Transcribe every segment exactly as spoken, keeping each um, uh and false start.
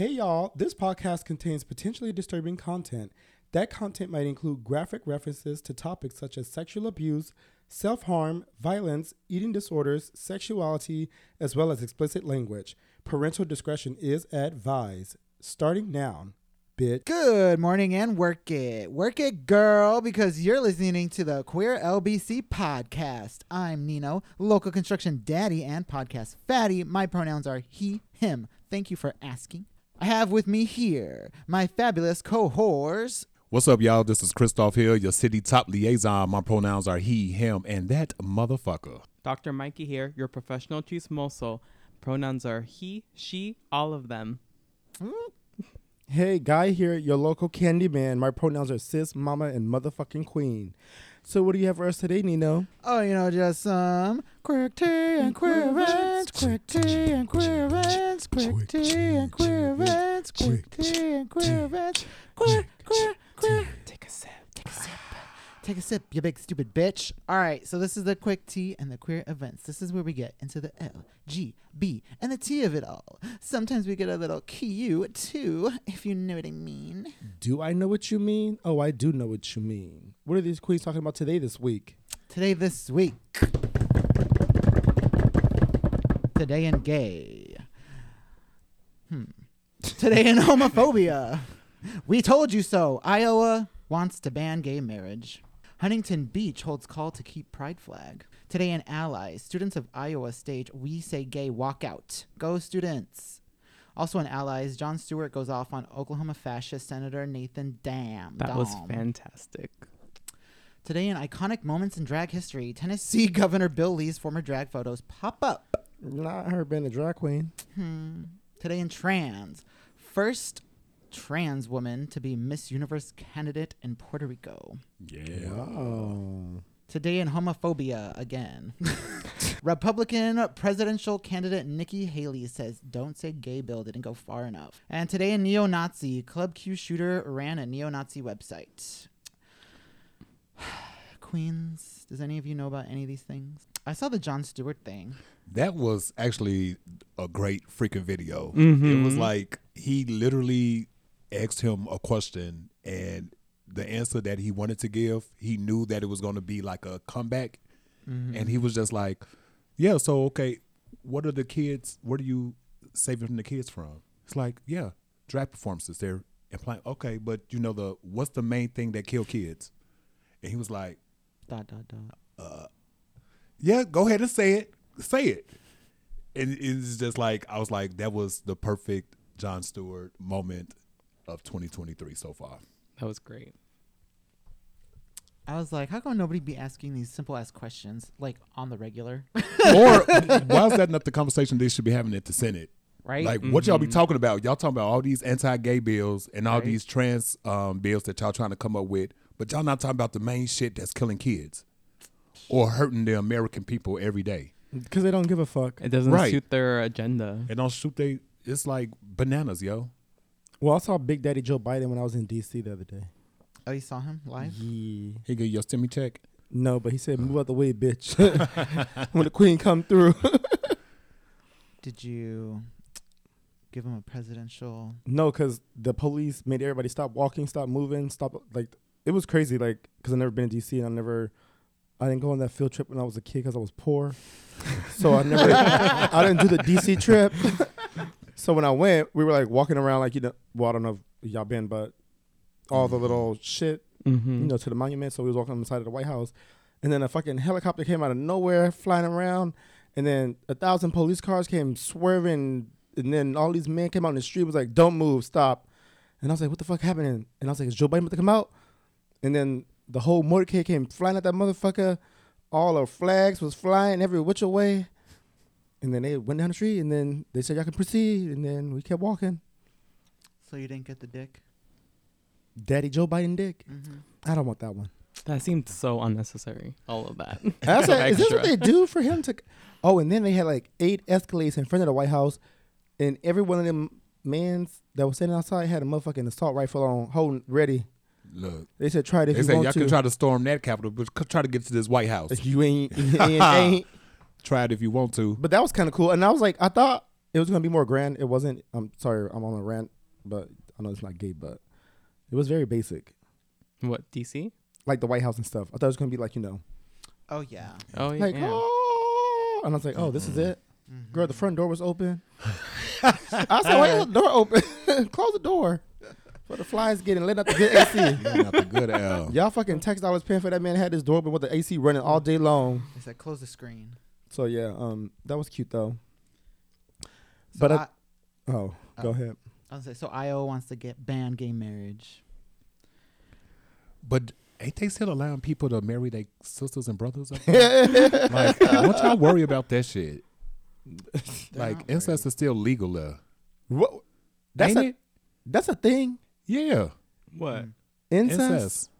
Hey y'all, this podcast contains potentially disturbing content. That content might include graphic references to topics such as sexual abuse, self-harm, violence, eating disorders, sexuality, as well as explicit language. Parental discretion is advised. Starting now, bitch. Good morning and work it. Work it, girl, because you're listening to the Queer L B C Podcast. I'm Nino, local construction daddy and podcast fatty. My pronouns are he, him. Thank you for asking. I have with me here my fabulous cohorts. What's up, y'all? This is Christoph Hill, your city top liaison. My pronouns are he, him, and that motherfucker. Doctor Mikey here, your professional chismoso. Pronouns are he, she, all of them. Hey, Guy here, your local candy man. My pronouns are sis, mama, and motherfucking queen. So what do you have for us today, Nino? Oh, you know, just some quirk tea and queerance, quirk tea and queerance, quirk tea and queerance, quirk tea and queerance, quirk, quirk, quirk. Take a sip, take a sip. Take a sip, you big stupid bitch. All right, so this is the quick tea and the queer events. This is where we get into the L, G, B, and the T of it all. Sometimes we get a little Q, too, if you know what I mean. Do I know what you mean? Oh, I do know what you mean. What are these queens talking about today this week? Today this week. Today in gay. Hmm. Today in homophobia. We told you so. Iowa wants to ban gay marriage. Huntington Beach holds call to keep pride flag. Today in Allies, students of Iowa stage We Say Gay walkout. Go students. Also in Allies, Jon Stewart goes off on Oklahoma fascist Senator Nathan Dahm. That Dahm. was fantastic. Today in iconic moments in drag history, Tennessee Governor Bill Lee's former drag photos pop up. Not her being a drag queen. Hmm. Today in trans, first trans woman to be Miss Universe candidate in Puerto Rico. Yeah. Wow. Today in homophobia again. Republican presidential candidate Nikki Haley says, don't say gay bill didn't go far enough. And today in neo-Nazi, Club Q shooter ran a neo-Nazi website. Queens, does any of you know about any of these things? I saw the Jon Stewart thing. That was actually a great freaking video. Mm-hmm. It was like he literally asked him a question and the answer that he wanted to give, he knew that it was going to be like a comeback. Mm-hmm. And he was just like, yeah, so, okay, what are the kids? What are you saving the kids from? It's like, yeah, drag performances. They're implying, okay, but you know, the what's the main thing that kill kids? And he was like, dot, dot, dot. Uh, yeah, go ahead and say it. Say it. And it's just like, I was like, that was the perfect Jon Stewart moment of twenty twenty-three so far. That was great. I was like, how come nobody be asking these simple ass questions like on the regular? Or why is that not the conversation they should be having at the Senate? Right. Like mm-hmm. What y'all be talking about? Y'all talking about all these anti-gay bills and all right. these trans um, bills that y'all trying to come up with, but y'all not talking about the main shit that's killing kids or hurting the American people every day. Because they don't give a fuck. It doesn't right. suit their agenda. It don't suit they. It's like bananas, yo. Well, I saw Big Daddy Joe Biden when I was in D C the other day. Oh, you saw him live? Yeah. He gave your stimmy check? No, but he said, move out the way, bitch. When the queen come through. Did you give him a presidential? No, because the police made everybody stop walking, stop moving, stop. Like, it was crazy, like, because I've never been to D C and I never, I didn't go on that field trip when I was a kid because I was poor. So I never, I didn't do the D C trip. So when I went, we were like walking around like, you know, well, I don't know if y'all been, but all the little shit, mm-hmm. you know, to the monument. So we was walking on the side of the White House. And then a fucking helicopter came out of nowhere flying around. And then a thousand police cars came swerving. And then all these men came out in the street was like, don't move, stop. And I was like, what the fuck happening? And I was like, is Joe Biden about to come out? And then the whole motorcade came flying at that motherfucker. All our flags was flying every which way. And then they went down the street, and then they said, y'all can proceed. And then we kept walking. So you didn't get the dick? Daddy Joe Biden dick? Mm-hmm. I don't want that one. That seemed so unnecessary, all of that. That's so like, is this what they do for him to... Oh, and then they had like eight Escalades in front of the White House, and every one of them mans that was sitting outside had a motherfucking assault rifle on, holding ready. Look, they said try this. They said y'all to. can try to storm that Capitol, but try to get to this White House. You ain't, you ain't, ain't. Try it if you want to. But that was kind of cool, and I was like, I thought it was going to be more grand. It wasn't, I'm sorry, I'm on a rant, but I know it's not gay, but it was very basic. What, D C? Like the White House and stuff. I thought it was going to be like, you know. Oh, yeah. Oh, yeah. Like, yeah. Oh, and I was like, oh, this is it? Mm-hmm. Girl, the front door was open. I said, why is the door open? Close the door. But the flies getting lit up the good A C. Lit up the good L. Y'all fucking tax dollars paying for that man had his door open with the A C running all day long. It's like, close the screen. So, yeah, um, that was cute, though. So but I, I, oh, uh, go ahead. I was like, so I O wants to get ban gay marriage. But ain't they still allowing people to marry their sisters and brothers? Like, don't y'all worry about that shit. Like, incest is still legal there. What? That's ain't a, it? That's a thing. Yeah. What? Incest? Incest.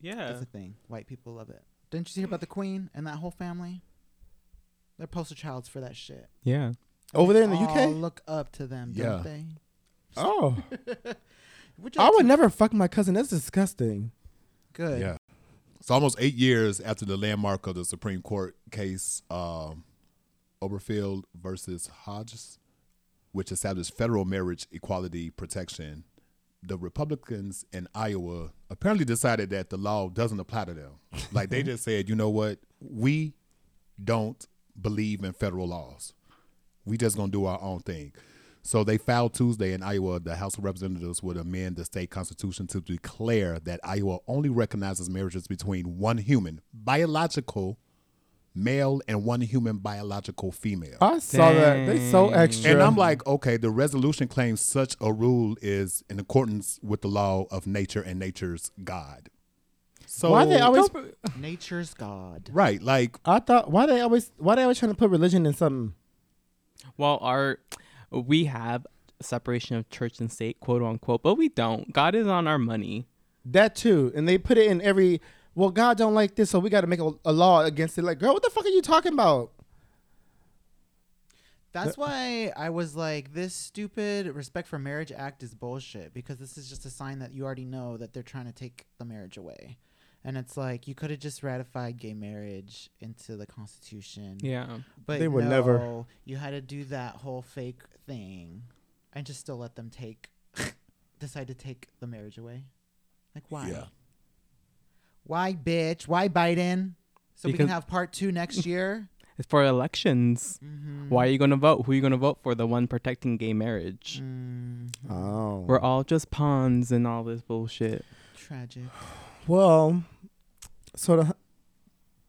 Yeah. That's a thing. White people love it. Didn't you hear about the Queen and that whole family? They're poster childs for that shit. Yeah. Over there in the U K? Look up to them, yeah. Don't they? Oh. Would I would never fuck my cousin. That's disgusting. Good. Yeah. It's almost eight years after the landmark of the Supreme Court case, um, Obergefell versus Hodges, which established federal marriage equality protection. The Republicans in Iowa apparently decided that the law doesn't apply to them. Like, they just said, you know what? We don't believe in federal laws. We just going to do our own thing. So they filed Tuesday in Iowa, the House of Representatives would amend the state constitution to declare that Iowa only recognizes marriages between one human biological male and one human biological female. I saw Dang. That. They so extra. And I'm like, okay, the resolution claims such a rule is in accordance with the law of nature and nature's God. So why they always nature's God. Right. Like, I thought why they always why they always trying to put religion in something? Well, our we have separation of church and state, quote unquote, but we don't. God is on our money. That too. And they put it in every, well, God don't like this, so we got to make a, a law against it. Like, girl, what the fuck are you talking about? That's why I was like, this stupid Respect for Marriage Act is bullshit, because this is just a sign that you already know that they're trying to take the marriage away. And it's like, you could have just ratified gay marriage into the Constitution. Yeah. But they would no, never. You had to do that whole fake thing and just still let them take, decide to take the marriage away. Like, why? Yeah. Why, bitch? Why, Biden? So because we can have part two next year? It's for elections. Mm-hmm. Why are you going to vote? Who are you going to vote for? The one protecting gay marriage. Mm-hmm. Oh. We're all just pawns in all this bullshit. Tragic. Well, so the,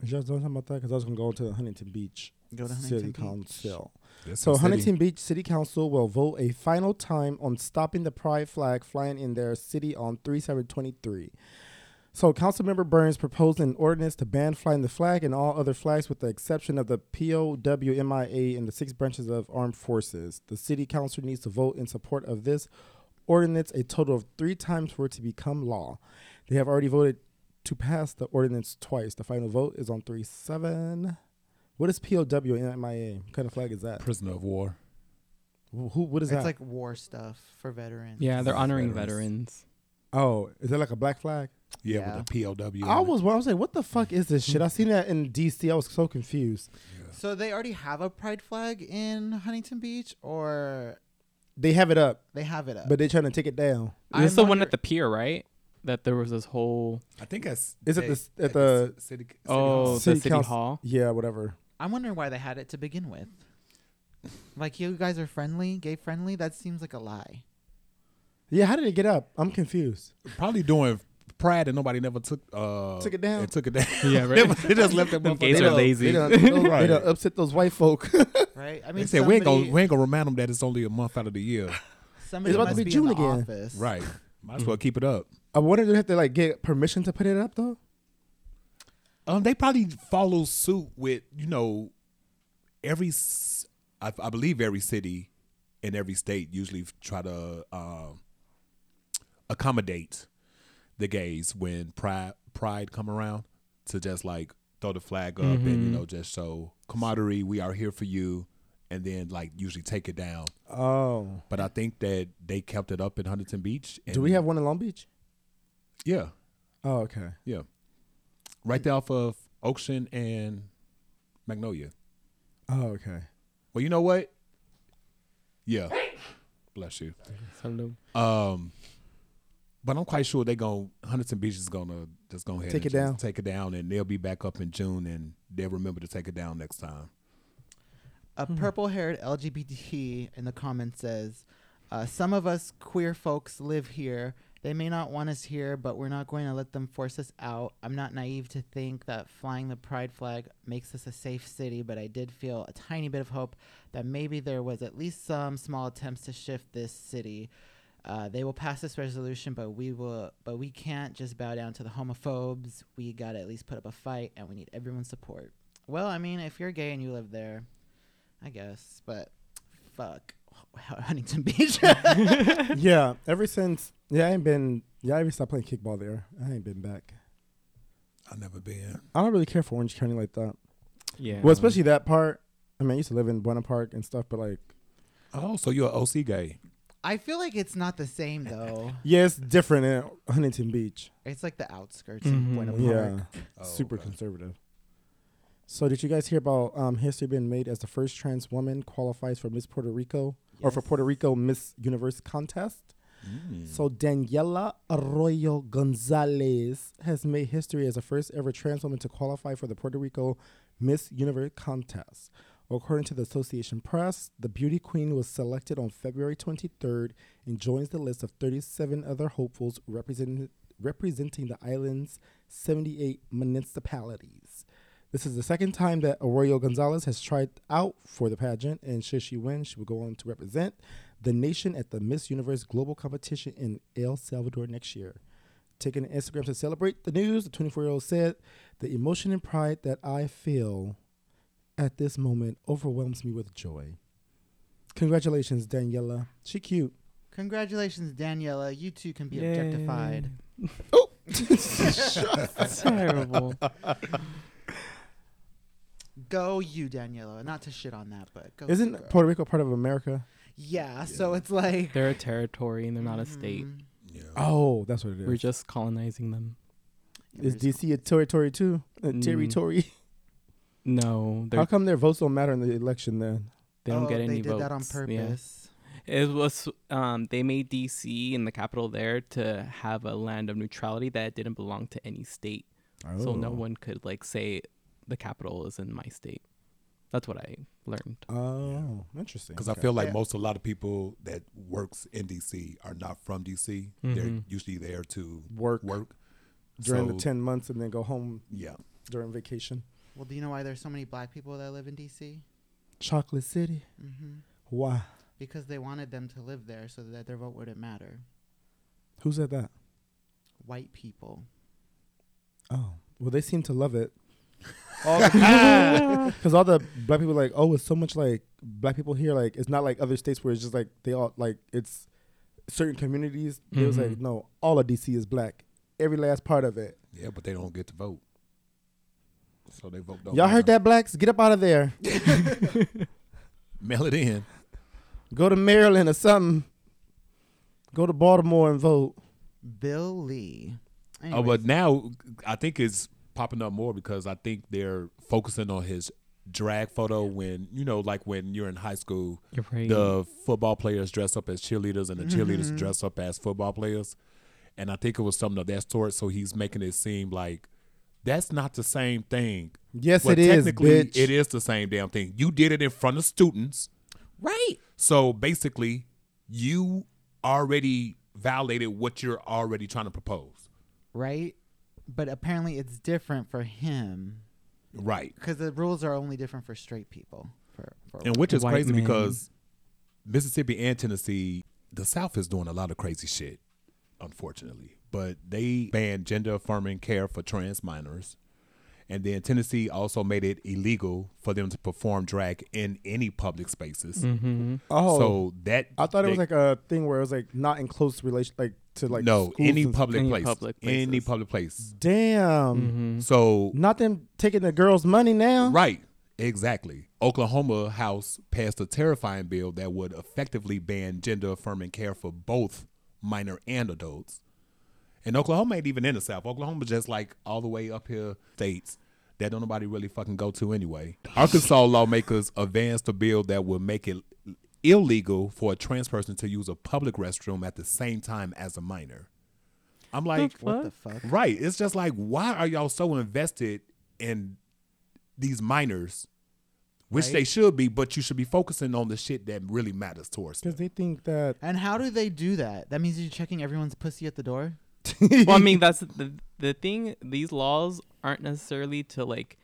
just don't talk about that because I was going to go to Huntington Beach go to Huntington City Beach. Council. Yes, so Huntington Beach City Council will vote a final time on stopping the pride flag flying in their city on three seven twenty-three. So Councilmember Burns proposed an ordinance to ban flying the flag and all other flags with the exception of the P O W M I A and the six branches of armed forces. The City Council needs to vote in support of this ordinance a total of three times for it to become law. They have already voted to pass the ordinance twice. The final vote is on three seven. What is P O W M I A? What kind of flag is that? Prisoner of war. Who? who what is it's that? It's like war stuff for veterans. Yeah, they're honoring veterans. veterans. Oh, is that like a black flag? Yeah, yeah. With the P O W. I was, I was like, what the fuck is this shit? I seen that in D C. I was so confused. Yeah. So they already have a pride flag in Huntington Beach, or they have it up. They have it up, but they're trying to take it down. It's the one at the pier, right? That there was this whole. I think that's. Is it this at, at the city? city oh, city the city council. hall. Yeah, whatever. I'm wondering why they had it to begin with. Like, you guys are friendly, gay friendly. That seems like a lie. Yeah, how did it get up? I'm confused. Probably doing pride and nobody never took uh, took it down. It took it down. Yeah, right. They just left that motherfucker. Gays they are lazy. They don't, they don't, right. they don't upset those white folk. Right. I mean, they said we ain't gonna we ain't gonna remind them that it's only a month out of the year. Somebody it's about to be, be June again. Office. Right. Might as well keep it up. I wonder if they have to like get permission to put it up though. Um, they probably follow suit with you know every I, I believe every city and every state usually try to uh, accommodate the gays when pride pride come around to just like throw the flag up mm-hmm. and you know just show camaraderie. We are here for you, and then like usually take it down. Oh, but I think that they kept it up in Huntington Beach. And do we have one in Long Beach? Yeah. Oh, okay. Yeah, right there off of Ocean and Magnolia. Oh, okay. Well, you know what? Yeah. Bless you. Hello. Um, but I'm quite sure they gonna Huntington Beach is gonna just go ahead take and it down, take it down, and they'll be back up in June, and they'll remember to take it down next time. A mm-hmm. purple-haired L G B T in the comments says, uh, "Some of us queer folks live here. They may not want us here, but we're not going to let them force us out. I'm not naive to think that flying the pride flag makes us a safe city, but I did feel a tiny bit of hope that maybe there was at least some small attempts to shift this city. Uh, they will pass this resolution, but we will, but we can't just bow down to the homophobes. We got to at least put up a fight, and we need everyone's support." Well, I mean, if you're gay and you live there, I guess, but fuck Huntington Beach. Yeah, ever since... Yeah, I ain't been. Yeah, I even stopped playing kickball there. I ain't been back. I've never been. I don't really care for Orange County like that. Yeah. Well, especially that part. I mean, I used to live in Buena Park and stuff, but like. Oh, so you're an O C gay. I feel like it's not the same, though. Yeah, it's different in Huntington Beach. It's like the outskirts mm-hmm. of Buena Park. Yeah. Oh, super okay. conservative. So, did you guys hear about um, history being made as the first trans woman qualifies for Miss Puerto Rico yes. or for Puerto Rico Miss Universe contest? Mm. So Daniela Arroyo Gonzalez has made history as the first ever trans woman to qualify for the Puerto Rico Miss Universe contest. According to the Association Press, the beauty queen was selected on February twenty-third and joins the list of thirty-seven other hopefuls representing representing the island's seventy-eight municipalities. This is the second time that Arroyo Gonzalez has tried out for the pageant, and should she win, she will go on to represent the nation at the Miss Universe Global Competition in El Salvador next year. Taking an Instagram to celebrate the news, the twenty-four-year-old said, "The emotion and pride that I feel at this moment overwhelms me with joy." Congratulations, Daniela. She cute. Congratulations, Daniela. You too can be Yay. Objectified. Oh! That's terrible. Go you, Daniela. Not to shit on that, but go. Isn't you, Puerto Rico part of America? Yeah, yeah, so it's like... They're a territory and they're not mm-hmm. a state. Yeah. Oh, that's what it is. We're just colonizing them. Yeah, is D C a territory too? A mm. territory? No. How come their votes don't matter in the election then? They don't oh, get any votes. They did votes. That on purpose. Yeah. It was um, they made D C and the capital there to have a land of neutrality that didn't belong to any state. Oh. So no one could like say... the capital is in my state. That's what I learned. Oh, yeah. Interesting. Because okay. I feel like yeah. most, a lot of people that works in D C are not from D C. Mm-hmm. They're usually there to work, work during so, the ten months and then go home. Yeah, during vacation. Well, do you know why there's so many black people that live in D C? Chocolate City. Mm-hmm. Why? Because they wanted them to live there so that their vote wouldn't matter. Who said that? White people. Oh, well, they seem to love it. Because all, all the black people like, oh, it's so much like black people here. Like, it's not like other states where it's just like they all like it's certain communities. Mm-hmm. It was like, no, all of D C is black, every last part of it. Yeah, but they don't get to vote, so they vote. Don't y'all matter. Heard that, blacks? Get up out of there. Mail it in. Go to Maryland or something. Go to Baltimore and vote. Bill Lee. Anyways. Oh, but now I think it's popping up more because I think they're focusing on his drag photo yeah. when, you know, like when you're in high school, the football players dress up as cheerleaders and the mm-hmm. cheerleaders dress up as football players. And I think it was something of that sort. So he's making it seem like that's not the same thing. Yes, well, it technically, is, bitch. It is the same damn thing. You did it in front of students. Right. So basically, you already violated what you're already trying to propose. Right. But apparently it's different for him. Right. Because the rules are only different for straight people. For, for and which is crazy men. Because Mississippi and Tennessee, the South is doing a lot of crazy shit, unfortunately. But they banned gender-affirming care for trans minors. And then Tennessee also made it illegal for them to perform drag in any public spaces. Mm-hmm. Oh. So that... I thought they, it was like a thing where it was like not in close relation... like. To like no, any public place, public any public place. Damn. Mm-hmm. So not them taking the girls' money now. Right. Exactly. Oklahoma House passed a terrifying bill that would effectively ban gender-affirming care for both minor and adults. And Oklahoma ain't even in the South. Oklahoma just like all the way up here states that don't nobody really fucking go to anyway. Arkansas lawmakers advanced a bill that would make it illegal for a trans person to use a public restroom at the same time as a minor. I'm like, what the fuck? Right. It's just like, why are y'all so invested in these minors, which right? they should be, but you should be focusing on the shit that really matters towards them. Because they think that. And how do they do that? That means you're checking everyone's pussy at the door? Well, I mean, that's the the thing. These laws aren't necessarily to like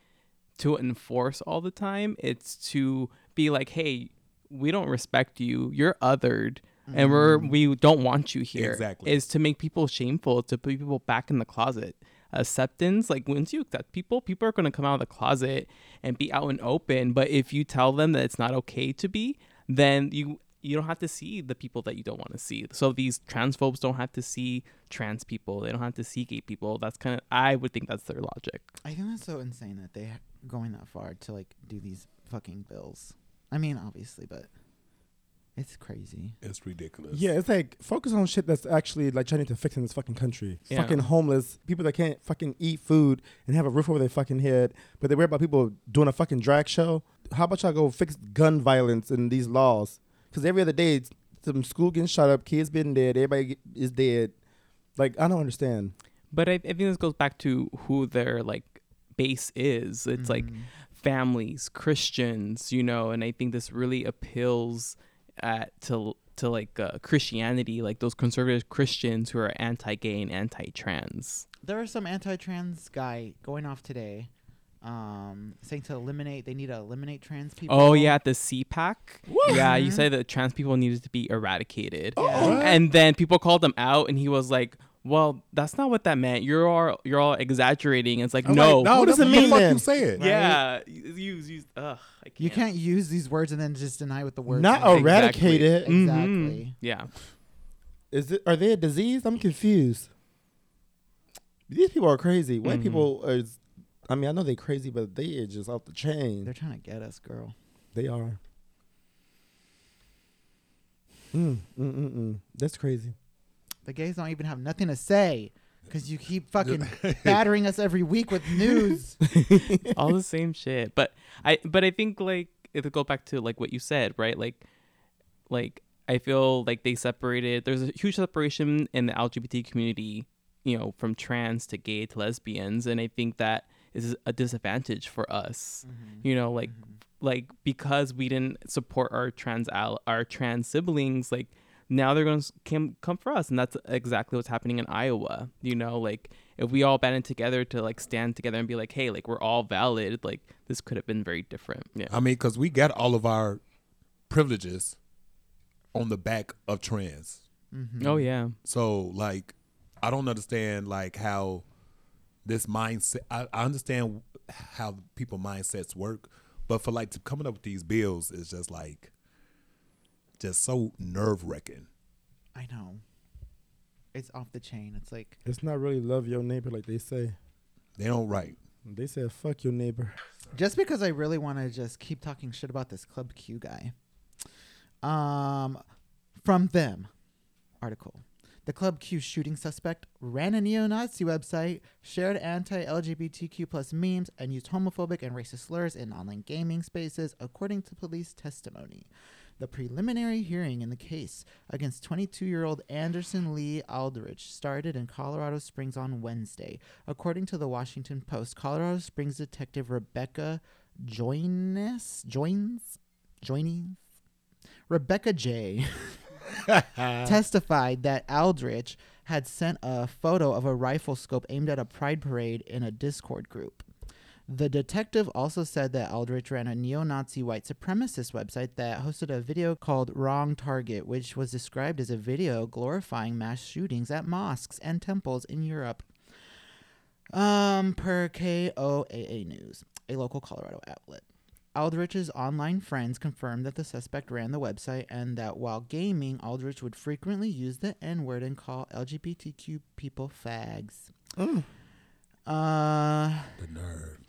to enforce all the time. It's to be like, hey, we don't respect you. You're othered. And we're, we don't want you here. Exactly. Is to make people shameful, to put people back in the closet. Acceptance, like once you accept people, people are going to come out of the closet and be out and open. But if you tell them that it's not okay to be, then you you don't have to see the people that you don't want to see. So these transphobes don't have to see trans people. They don't have to see gay people. That's kind of, I would think that's their logic. I think that's so insane that they're going that far to like do these fucking bills. I mean, obviously, but... It's crazy. It's ridiculous. Yeah, it's like, focus on shit that's actually like trying to fix in this fucking country. Yeah. Fucking homeless, people that can't fucking eat food and have a roof over their fucking head, but they worry about people doing a fucking drag show. How about y'all go fix gun violence in these laws? Because every other day, some school getting shot up, kids being dead, everybody is dead. Like, I don't understand. But I, I think this goes back to who their like base is. It's mm-hmm. like families, Christians, you know, and I think this really appeals... At, to to like uh, Christianity, like those conservative Christians who are anti-gay and anti-trans. There was some anti-trans guy going off today, um, saying to eliminate. They need to eliminate trans people. Oh yeah, at the C PAC. What? Yeah, you said that trans people needed to be eradicated, oh. and then people called him out, and he was like, well, that's not what that meant. You're all you're all exaggerating. It's like, I'm no. Like, no, what does it mean? Fuck you say it. Right? Yeah. You, you, you, ugh, I can't. You can't use these words and then just deny what the words are. Not mean. Eradicate exactly. it. Exactly. Mm-hmm. Yeah. Is it, are they a disease? I'm confused. These people are crazy. White mm-hmm. people are, I mean, I know they're crazy, but they are just off the chain. They're trying to get us, girl. They are. Mm, mm, mm, mm. That's crazy. The gays don't even have nothing to say because you keep fucking battering us every week with news. All the same shit. But I but I think, like, it'll go back to, like, what you said, right? Like, like I feel like they separated. There's a huge separation in the L G B T community, you know, from trans to gay to lesbians. And I think that is a disadvantage for us, mm-hmm. you know, like, mm-hmm. like because we didn't support our trans al- our trans siblings, like, now they're going to come for us. And that's exactly what's happening in Iowa. You know, like, if we all banded together to, like, stand together and be like, hey, like, we're all valid, like, this could have been very different. Yeah. I mean, because we got all of our privileges on the back of trans. Mm-hmm. Oh, yeah. So, like, I don't understand, like, how this mindset, I, I understand how people mindsets work. But for, like, to coming up with these bills is just, like, just so nerve-wracking. I know. It's off the chain. It's like... It's not really love your neighbor like they say. They don't write. They say, fuck your neighbor. Just because I really want to just keep talking shit about this Club Q guy. Um, From them. Article. The Club Q shooting suspect ran a neo-Nazi website, shared anti-L G B T Q plus memes, and used homophobic and racist slurs in online gaming spaces, according to police testimony. The preliminary hearing in the case against twenty-two-year-old Anderson Lee Aldrich started in Colorado Springs on Wednesday. According to the Washington Post, Colorado Springs detective Rebecca Joines, Joines, Joines, Rebecca J. testified that Aldrich had sent a photo of a rifle scope aimed at a pride parade in a Discord group. The detective also said that Aldrich ran a neo-Nazi white supremacist website that hosted a video called Wrong Target, which was described as a video glorifying mass shootings at mosques and temples in Europe, um, per K O A A News, a local Colorado outlet. Aldrich's online friends confirmed that the suspect ran the website and that while gaming, Aldrich would frequently use the N-word and call L G B T Q people fags. Mm. Uh, the nerve.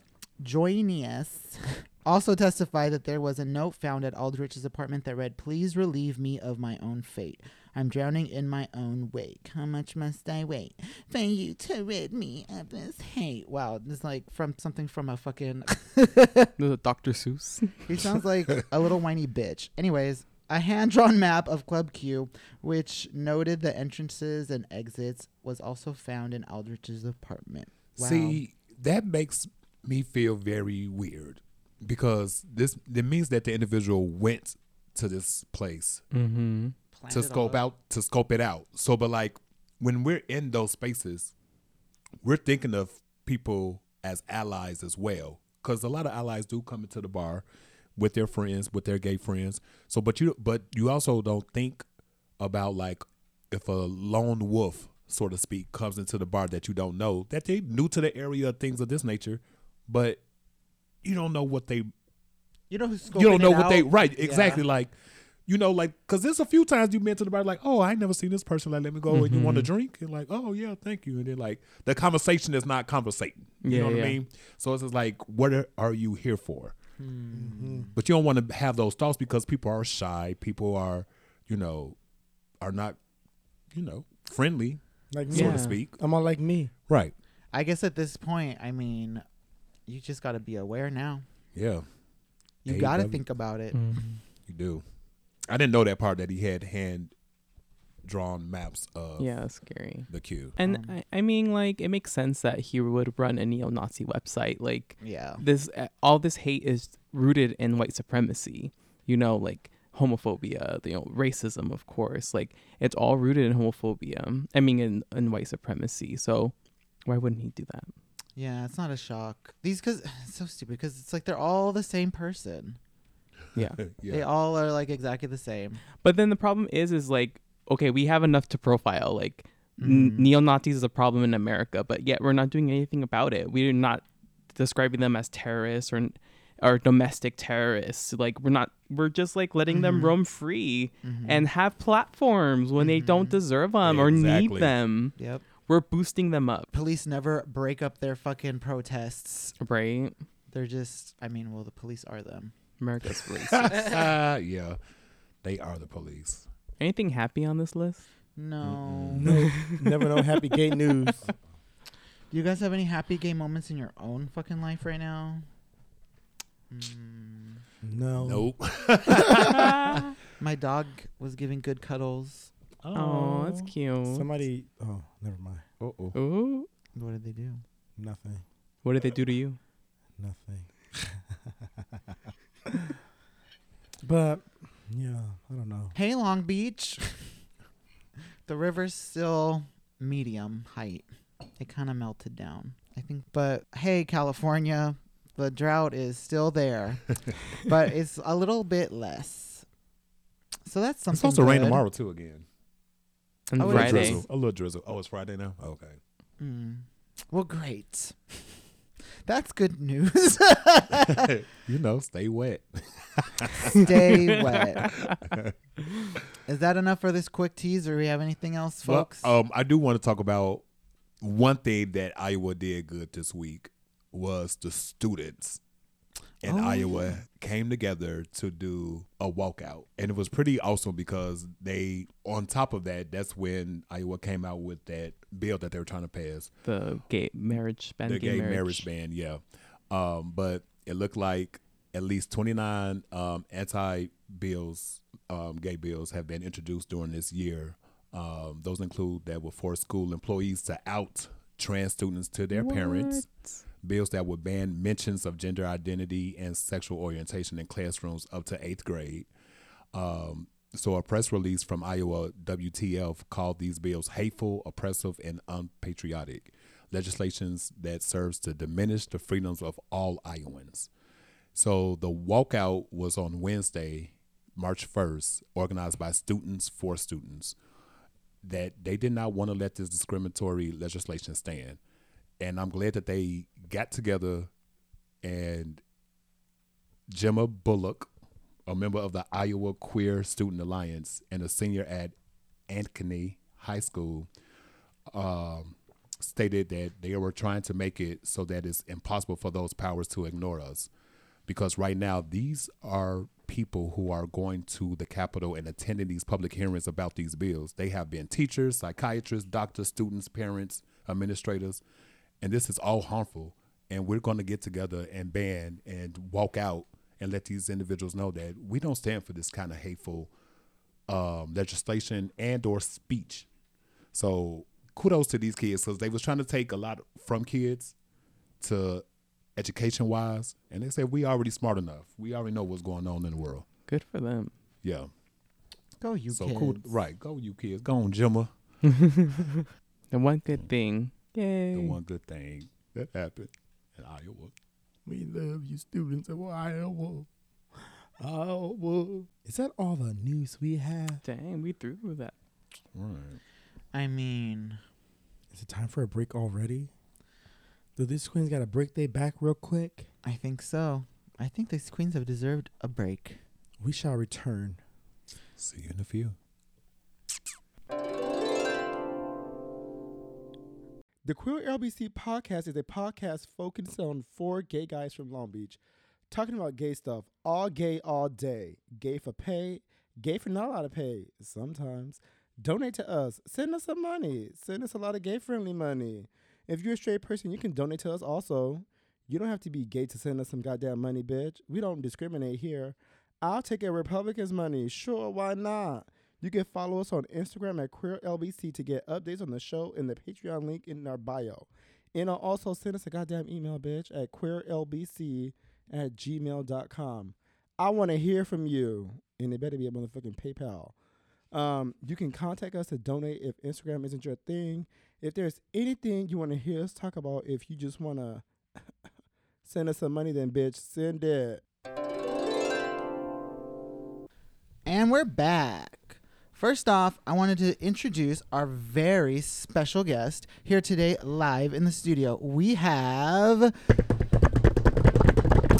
Joinius also testified that there was a note found at Aldrich's apartment that read, "Please relieve me of my own fate. I'm drowning in my own wake. How much must I wait for you to rid me of this hate?" Wow, it's like from something from a fucking... Doctor Seuss. He sounds like a little whiny bitch. Anyways, a hand-drawn map of Club Q, which noted the entrances and exits, was also found in Aldrich's apartment. Wow. See, that makes me feel very weird, because this it means that the individual went to this place mm-hmm. to scope out, to scope it out. So, but like when we're in those spaces, we're thinking of people as allies as well, because a lot of allies do come into the bar with their friends, with their gay friends. So, but you, but you also don't think about like if a lone wolf, so to speak, comes into the bar that you don't know, that they new to the area, things of this nature, but you don't know what they, you know, who's you don't know what out. They, right. Exactly. Yeah. Like, you know, like, cause there's a few times you mentioned about like, oh, I ain't never seen this person. Like, let me go mm-hmm. and you want a drink? And like, oh yeah, thank you. And then like the conversation is not conversating. You yeah, know what yeah. I mean? So it's just like, what are, are you here for? Mm-hmm. But you don't want to have those thoughts because people are shy. People are, you know, are not, you know, friendly, like so yeah. to speak. I'm all like me. Right. I guess at this point, I mean, you just got to be aware now. Yeah. You got to think about it. Mm-hmm. You do. I didn't know that part that he had hand-drawn maps of yeah, scary. The Q. And um, I, I mean, like, it makes sense that he would run a neo-Nazi website. Like, yeah. this, all this hate is rooted in white supremacy, you know, like homophobia, you know, racism, of course. Like, it's all rooted in homophobia. I mean, in, in white supremacy. So why wouldn't he do that? Yeah, it's not a shock. These, cause it's so stupid, because it's like they're all the same person. Yeah. yeah, they all are like exactly the same. But then the problem is, is like, okay, we have enough to profile. Like, mm. n- neo-Nazis is a problem in America, but yet we're not doing anything about it. We're not describing them as terrorists or or domestic terrorists. Like, we're not. We're just like letting mm-hmm. them roam free mm-hmm. and have platforms when mm-hmm. they don't deserve them yeah, or exactly. need them. Yep. We're boosting them up. Police never break up their fucking protests. Right. They're just, I mean, well, the police are them. America's police. uh, yeah. They are the police. Anything happy on this list? No. Mm-mm. No. Never know happy gay news. Do you guys have any happy gay moments in your own fucking life right now? Mm. No. Nope. My dog was giving good cuddles. Oh, that's cute. Somebody. Oh, never mind. Oh, oh. What did they do? Nothing. What did they do to you? Nothing. But yeah, I don't know. Hey, Long Beach. The river's still medium height. It kind of melted down, I think. But hey, California, the drought is still there, but it's a little bit less. So that's something. It's supposed to rain tomorrow too again. And oh, Friday. A little, drizzle, a little drizzle. Oh, it's Friday now? Okay. Mm. Well, great. That's good news. You know, stay wet. Stay wet. Is that enough for this quick teaser? We have anything else, folks? Well, um, I do want to talk about one thing that Iowa did good this week was the students in oh. Iowa came together to do a walkout. And it was pretty awesome because they, on top of that, that's when Iowa came out with that bill that they were trying to pass. The gay marriage ban. The gay, gay marriage. marriage ban, yeah. Um, but it looked like at least twenty-nine um, anti-bills, um, gay bills have been introduced during this year. Um, those include that will force school employees to out trans students to their what? parents. Bills that would ban mentions of gender identity and sexual orientation in classrooms up to eighth grade. Um, so a press release from Iowa W T F called these bills hateful, oppressive, and unpatriotic legislations that serves to diminish the freedoms of all Iowans. So the walkout was on Wednesday, March first, organized by students for students, that they did not want to let this discriminatory legislation stand. And I'm glad that they got together, and Gemma Bullock, a member of the Iowa Queer Student Alliance and a senior at Ankeny High School, um, stated that they were trying to make it so that it's impossible for those powers to ignore us. Because right now, these are people who are going to the Capitol and attending these public hearings about these bills. They have been teachers, psychiatrists, doctors, students, parents, administrators. And this is all harmful. And we're going to get together and ban and walk out and let these individuals know that we don't stand for this kind of hateful um, legislation and or speech. So kudos to these kids, because they was trying to take a lot from kids to education-wise, and they said, we already smart enough. We already know what's going on in the world. Good for them. Yeah. Go you so kids. Cool, right, go you kids. Go on, Gemma. The one good thing. Yay. The one good thing that happened in Iowa. We love you, students of Iowa. Iowa. Is that all the news we have? Dang, we threw that. Right. I mean, is it time for a break already? Do these queens got to break their back real quick? I think so. I think these queens have deserved a break. We shall return. See you in a few. The Queer L B C Podcast is a podcast focused on four gay guys from Long Beach. Talking about gay stuff. All gay, all day. Gay for pay. Gay for not a lot of pay. Sometimes. Donate to us. Send us some money. Send us a lot of gay-friendly money. If you're a straight person, you can donate to us also. You don't have to be gay to send us some goddamn money, bitch. We don't discriminate here. I'll take a Republican's money. Sure, why not? You can follow us on Instagram at Queer L B C to get updates on the show and the Patreon link in our bio. And I'll also send us a goddamn email, bitch, at queer L B C at gmail dot com. I want to hear from you. And it better be a motherfucking PayPal. Um, you can contact us to donate if Instagram isn't your thing. If there's anything you want to hear us talk about, if you just want to send us some money, then, bitch, send it. And we're back. First off, I wanted to introduce our very special guest here today live in the studio. We have...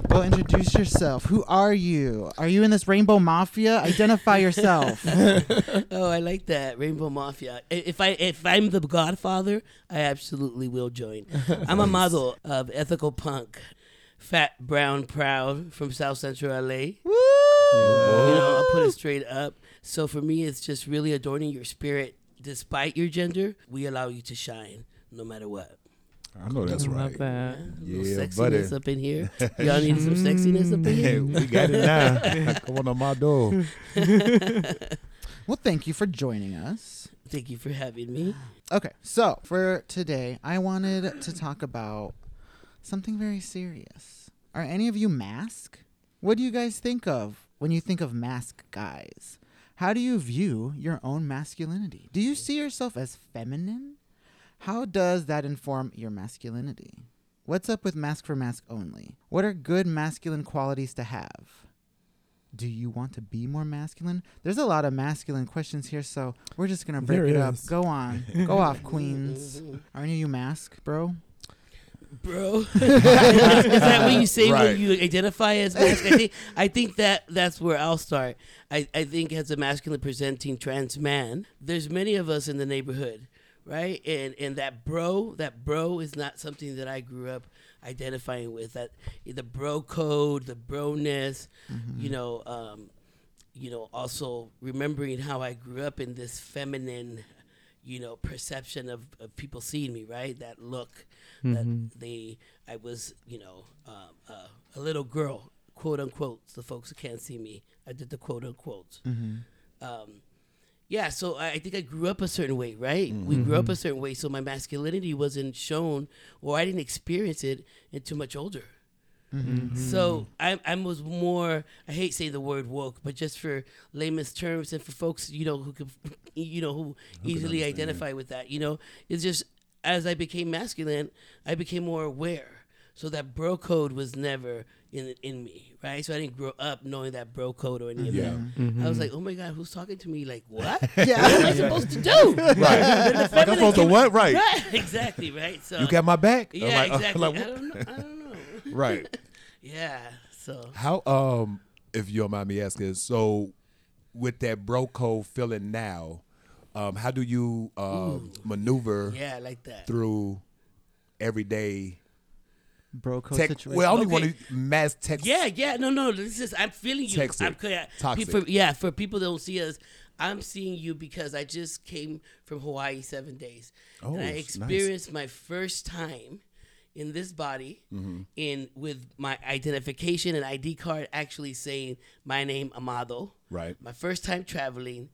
Go introduce yourself. Who are you? Are you in this Rainbow Mafia? Identify yourself. Oh, I like that. Rainbow Mafia. If, I, if I'm the godfather, I absolutely will join. I'm Amado of Ethical Punk. Fat, brown, proud from South Central L A. Woo! Yeah. You know, I'll put it straight up. So for me, it's just really adorning your spirit. Despite your gender, we allow you to shine no matter what. I know that's I right. That. Yeah, yeah, sexiness buddy. Up in here. Y'all need some sexiness up in here. We got it now. Come on, on my door. Well, thank you for joining us. Thank you for having me. Okay, so for today, I wanted to talk about something very serious. Are any of you mask? What do you guys think of when you think of mask guys? How do you view your own masculinity? Do you see yourself as feminine? How does that inform your masculinity? What's up with mask for mask only? What are good masculine qualities to have? Do you want to be more masculine? There's a lot of masculine questions here, so we're just going to break there it is. up. Go on. Go off, queens. Are any of you mask, bro? Bro? is, that, is that what you say right. when you identify as mask? I think, I think that that's where I'll start. I, I think as a masculine presenting trans man, there's many of us in the neighborhood. Right, and and that bro, that bro is not something that I grew up identifying with. That the bro code, the broness, mm-hmm. you know, um, you know. Also remembering how I grew up in this feminine, you know, perception of, of people seeing me. Right, that look, mm-hmm. that they, I was, you know, um, uh, a little girl, quote unquote. The folks who can't see me, I did the quote unquote. Mm-hmm. Um, Yeah, so I think I grew up a certain way, right? Mm-hmm. We grew up a certain way, so my masculinity wasn't shown, or I didn't experience it until much older. Mm-hmm. So I, I was more, I hate saying the word woke, but just for layman's terms and for folks, you know, who could, you know, who I easily identify with that, you know, it's just as I became masculine, I became more aware. So that bro code was never in in me, right? So I didn't grow up knowing that bro code or any of yeah. that. Mm-hmm. I was like, oh my God, who's talking to me? Like, what? yeah. What am I supposed to do? Right. Like, I'm supposed to what? Right. right. Exactly, right? So you got my back? Yeah, like, exactly. Uh, like, I don't know. I don't know. right. yeah, so. How, um, if you don't mind me asking, so with that bro code feeling now, um, how do you um, maneuver yeah, like that. Through everyday bro code tech, situation. Well, I only okay. want to mass text. Yeah, yeah, no, no. This is I'm feeling you. Texted, I'm, I, toxic. People, yeah, for people that don't see us, I'm seeing you because I just came from Hawaii seven days, oh, and I experienced nice. my first time in this body, mm-hmm. in with my identification and I D card actually saying my name, Amado. Right. My first time traveling.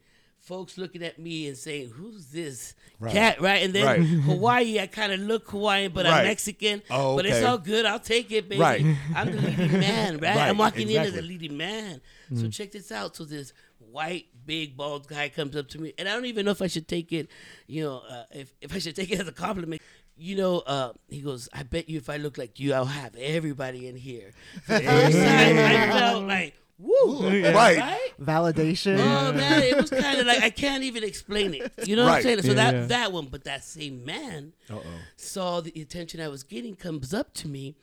folks looking at me and saying, who's this right. cat, right? And then right. Hawaii, I kind of look Hawaiian, but right. I'm Mexican. Oh, okay. But it's all good. I'll take it, baby. Right. I'm the leading man, right? right. I'm walking exactly. in as a leading man. Mm. So check this out. So this white, big, bald guy comes up to me, and I don't even know if I should take it, you know, uh, if, if I should take it as a compliment. You know, uh, he goes, I bet you if I look like you, I'll have everybody in here. So the first time I felt like, woo, yeah. right. right? Validation. Oh, man, it was kind of like, I can't even explain it. You know right. what I'm saying? So yeah, that, yeah. that one, but that same man Uh-oh. saw the attention I was getting, comes up to me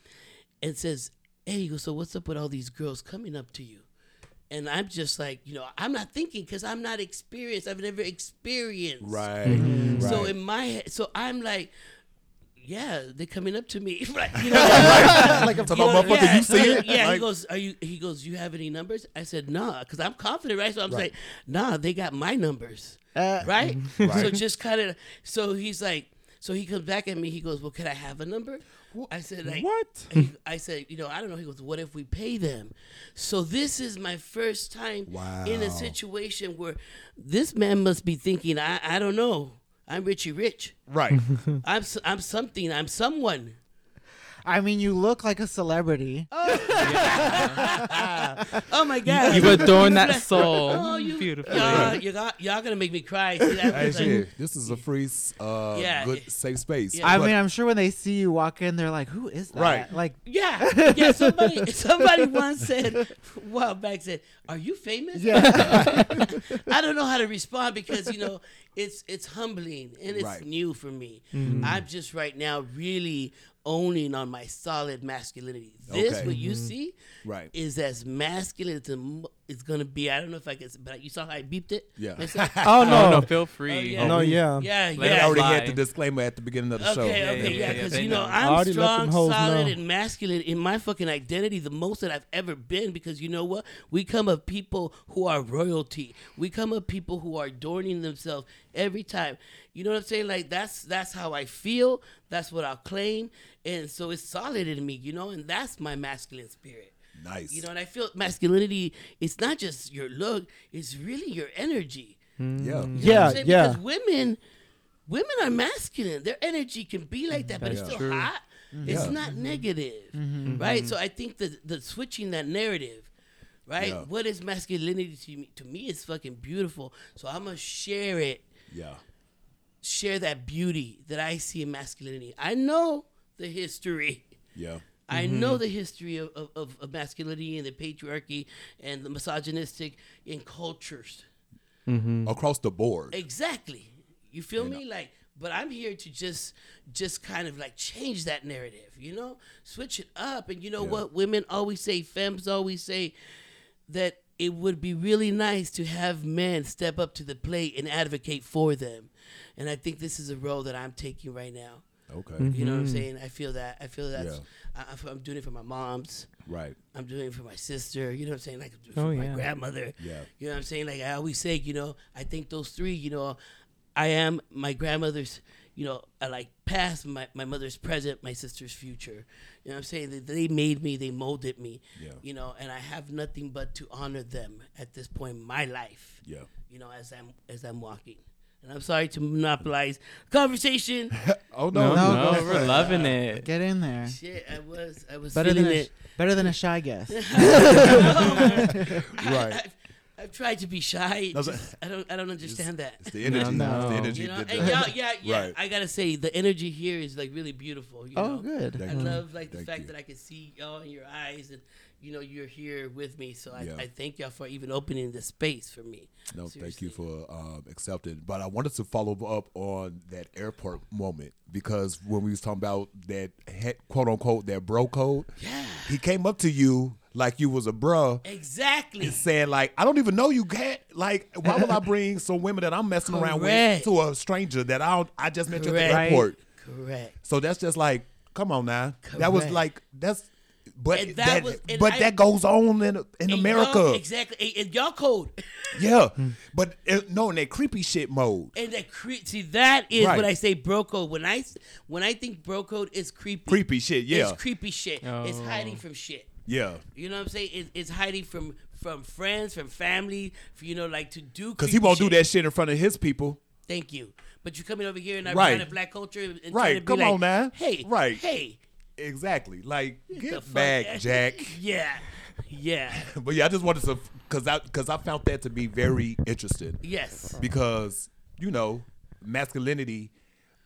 and says, hey, he goes, so what's up with all these girls coming up to you? And I'm just like, you know, I'm not thinking because I'm not experienced. I've never experienced. Right. Mm-hmm. So right. in my head, so I'm like, yeah, they're coming up to me. Like, you know, like, like, you know, motherfucker, yeah, you see it? Yeah, like, he goes, are you, he goes, you have any numbers? I said, nah, because I'm confident, right? So I'm right. like, nah, they got my numbers, uh, right? right? So just kind of, so he's like, so he comes back at me, he goes, well, can I have a number? I said, like, what? He, I said, you know, I don't know. He goes, what if we pay them? So this is my first time wow. in a situation where this man must be thinking, I, I don't know. I'm Richie Rich. Right. I'm I'm something. I'm someone. I mean, you look like a celebrity. Oh, yeah. Oh my God. You were throwing that soul. Oh, you, beautiful. Y'all, y'all, y'all going to make me cry. See, I like, see. This is a free, uh, yeah, good, safe space. Yeah. I but, mean, I'm sure when they see you walk in, they're like, who is that? Right. Like, yeah. Yeah. Somebody somebody once said, a while back said, are you famous? Yeah. I don't know how to respond because, you know, it's it's humbling and it's right. new for me. Mm-hmm. I'm just right now really owning on my solid masculinity. This okay. what you mm-hmm. see right. is as masculine as it's gonna be. I don't know if I can, but you saw how I beeped it. Yeah. oh no, oh, no, feel free. Oh, yeah. No, yeah, yeah, yeah. I already had the disclaimer at the beginning of the okay, show. Okay, okay, yeah, because yeah, yeah, yeah, you know, know I'm strong, solid, know. and masculine in my fucking identity, the most that I've ever been. Because you know what, we come of people who are royalty. We come of people who are adorning themselves every time. You know what I'm saying? Like that's that's how I feel. That's what I'll claim. And so it's solid in me, you know, and that's my masculine spirit. Nice. You know, and I feel masculinity, it's not just your look, it's really your energy. Mm. Yeah. You know yeah, what I'm yeah. Because women, women are masculine. Their energy can be like that, but yeah. it's still True. hot. Mm-hmm. It's yeah. not mm-hmm. negative, mm-hmm. right? Mm-hmm. So I think that the switching that narrative, right? Yeah. What is masculinity to me? To me, it's fucking beautiful. So I'm going to share it. Yeah. Share that beauty that I see in masculinity. I know the history. Yeah. I mm-hmm. know the history of, of, of masculinity and the patriarchy and the misogynistic in cultures. Mm-hmm. Across the board. Exactly. You feel and me? I- like, but I'm here to just just kind of like change that narrative, you know? Switch it up. And you know yeah. what? Women always say, femmes always say that it would be really nice to have men step up to the plate and advocate for them. And I think this is a role that I'm taking right now. Okay. Mm-hmm. You know what I'm saying? I feel that. I feel that's, yeah. I, I'm doing it for my moms. Right. I'm doing it for my sister. You know what I'm saying? Like for oh, my yeah. grandmother. Yeah. You know what I'm saying? Like I always say, you know, I think those three, you know, I am my grandmother's, you know, I like past, my, my mother's present, my sister's future. You know what I'm saying? They, they made me, they molded me, yeah. you know, and I have nothing but to honor them at this point in my life. Yeah. You know, as I'm, as I'm walking. And I'm sorry to monopolize conversation. oh no, no, no we're loving it. Get in there. Shit, I was, I was better feeling than a, it. Better than a shy guest. no, I, right. I've, I've tried to be shy. Just, I don't, I don't understand it's, that. It's the energy. No, no. It's the energy. You know? And y'all, yeah, yeah. Right. I gotta say, the energy here is like really beautiful. You oh, know? Good. Thank I you. love like the thank fact you. that I can see y'all in your eyes and. You know, you're here with me, so I, yeah. I thank y'all for even opening the space for me. No, Seriously. Thank you for um, accepting. But I wanted to follow up on that airport moment because when we was talking about that head, quote unquote, that bro code, yeah. he came up to you like you was a bro. Exactly. And said like, I don't even know you, cat. Like, why would I bring some women that I'm messing Correct. around with to a stranger that I don't, I just met Correct. you at the airport? Correct. So that's just like, come on now. Correct. That was like, that's. But and that, that was, and but I, that goes on in in America. Y'all, exactly. And, and y'all code. yeah. But uh, no, in that creepy shit mode. And that cre- see, that is right. what I say bro code. When I, when I think bro code is creepy. Creepy shit, yeah. It's creepy shit. Oh. It's hiding from shit. Yeah. You know what I'm saying? It, it's hiding from from friends, from family, for, you know, like to do. Because he won't shit. do that shit in front of his people. Thank you. But you're coming over here and I'm right. trying to black culture. And right. To be Come like, on now. Hey. Right. Hey. Exactly. Like, get, get back, Jack. Yeah. Yeah. But yeah, I just wanted to, because I, because I found that to be very interesting. Yes. Because, you know, masculinity,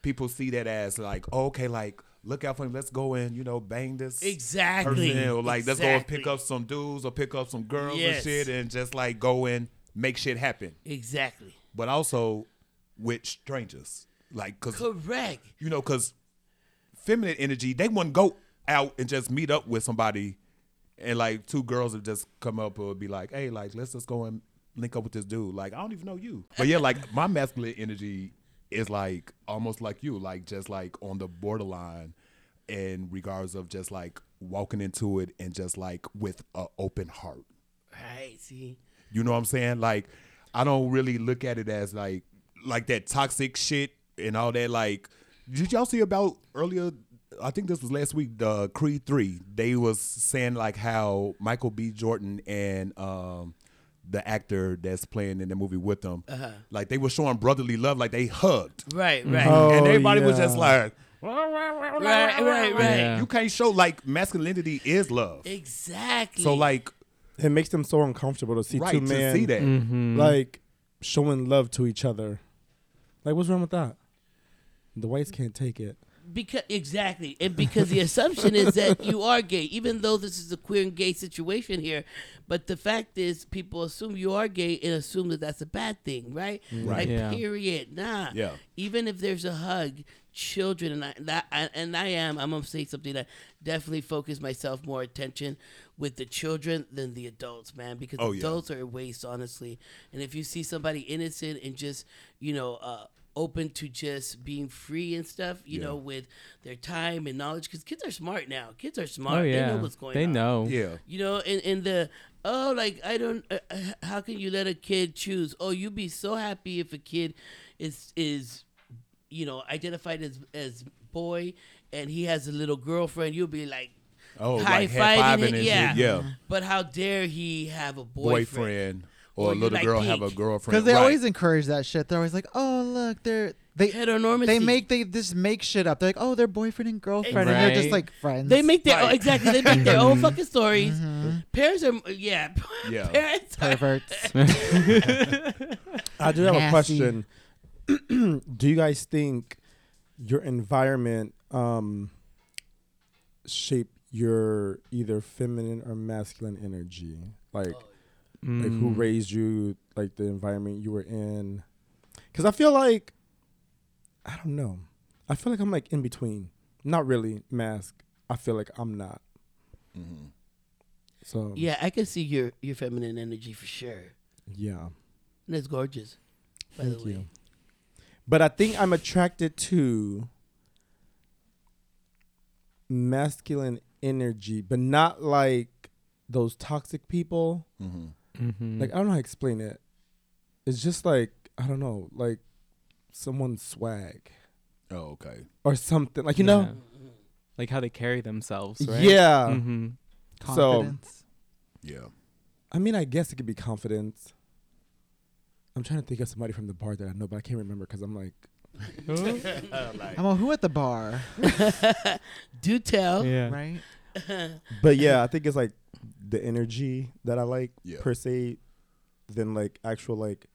people see that as like, oh, okay, like, look out for him. Let's go and, you know, bang this exactly. person. Or like, exactly. let's go and pick up some dudes or pick up some girls yes. and shit and just like go and make shit happen. Exactly. But also with strangers. Like, cause, correct. You know, because feminine energy, they wouldn't go out and just meet up with somebody and like two girls would just come up or be like, hey, like, let's just go and link up with this dude. Like, I don't even know you. But yeah, like my masculine energy is like almost like you, like just like on the borderline in regards of just like walking into it and just like with an open heart. Right, see. You know what I'm saying? Like, I don't really look at it as like like that toxic shit and all that. Like, did y'all see about earlier, I think this was last week, the Creed three, they was saying like how Michael B. Jordan and um the actor that's playing in the movie with them, uh-huh. like they were showing brotherly love, like they hugged. Right, right. Oh, and everybody yeah. was just like, right, right, right. Yeah. You can't show, like, masculinity is love. Exactly. So like, it makes them so uncomfortable to see right, two men see that. Mm-hmm. like showing love to each other. Like, what's wrong with that? The whites can't take it. Because exactly, and because the assumption is that you are gay, even though this is a queer and gay situation here, but the fact is people assume you are gay and assume that that's a bad thing, right? Right. Like, yeah. period. Nah. Yeah. Even if there's a hug, children and I, that, I and I am I'm gonna say something that definitely focus myself more attention with the children than the adults, man, because oh, adults yeah. are a waste, honestly. And if you see somebody innocent and just, you know, uh. open to just being free and stuff, you yeah. know, with their time and knowledge. Because kids are smart now. Kids are smart. Oh, yeah. They know what's going they on. They know. Yeah. You know, and, and the, oh, like, I don't, uh, how can you let a kid choose? Oh, you'd be so happy if a kid is, is you know, identified as, as boy and he has a little girlfriend. You'll be like, oh, high like fiving it. Yeah. yeah. But how dare he have a boyfriend? Boyfriend. Or a little like girl pink. Have a girlfriend. Because they right. always encourage that shit. They're always like, oh, look, they're... They, Heteronormacy. They make they just make shit up. They're like, oh, they're boyfriend and girlfriend, right. and they're just like friends. They make their right. own, exactly. They make their own fucking stories. Mm-hmm. Parents are yeah, yeah. parents perverts. I do have Nasty. a question. Do you guys think your environment um, shape your either feminine or masculine energy? Like. Oh. Like, who raised you, like, the environment you were in? Because I feel like, I don't know. I feel like I'm, like, in between. Not really mask. I feel like I'm not. Mm-hmm. So yeah, I can see your, your feminine energy for sure. Yeah. And it's gorgeous, by Thank the way. You. But I think I'm attracted to masculine energy, but not, like, those toxic people. Mm-hmm. Mm-hmm. Like, I don't know how to explain it. It's just like, I don't know, like someone's swag. Oh, okay. Or something. Like, you yeah. know? Like how they carry themselves, right? Yeah. Mm-hmm. Confidence. So, yeah. I mean, I guess it could be confidence. I'm trying to think of somebody from the bar that I know, but I can't remember because I'm like, who? I'm a who at the bar? Do tell. Yeah. Right? But yeah, I think it's like the energy that I like yeah. per se, than like actual like,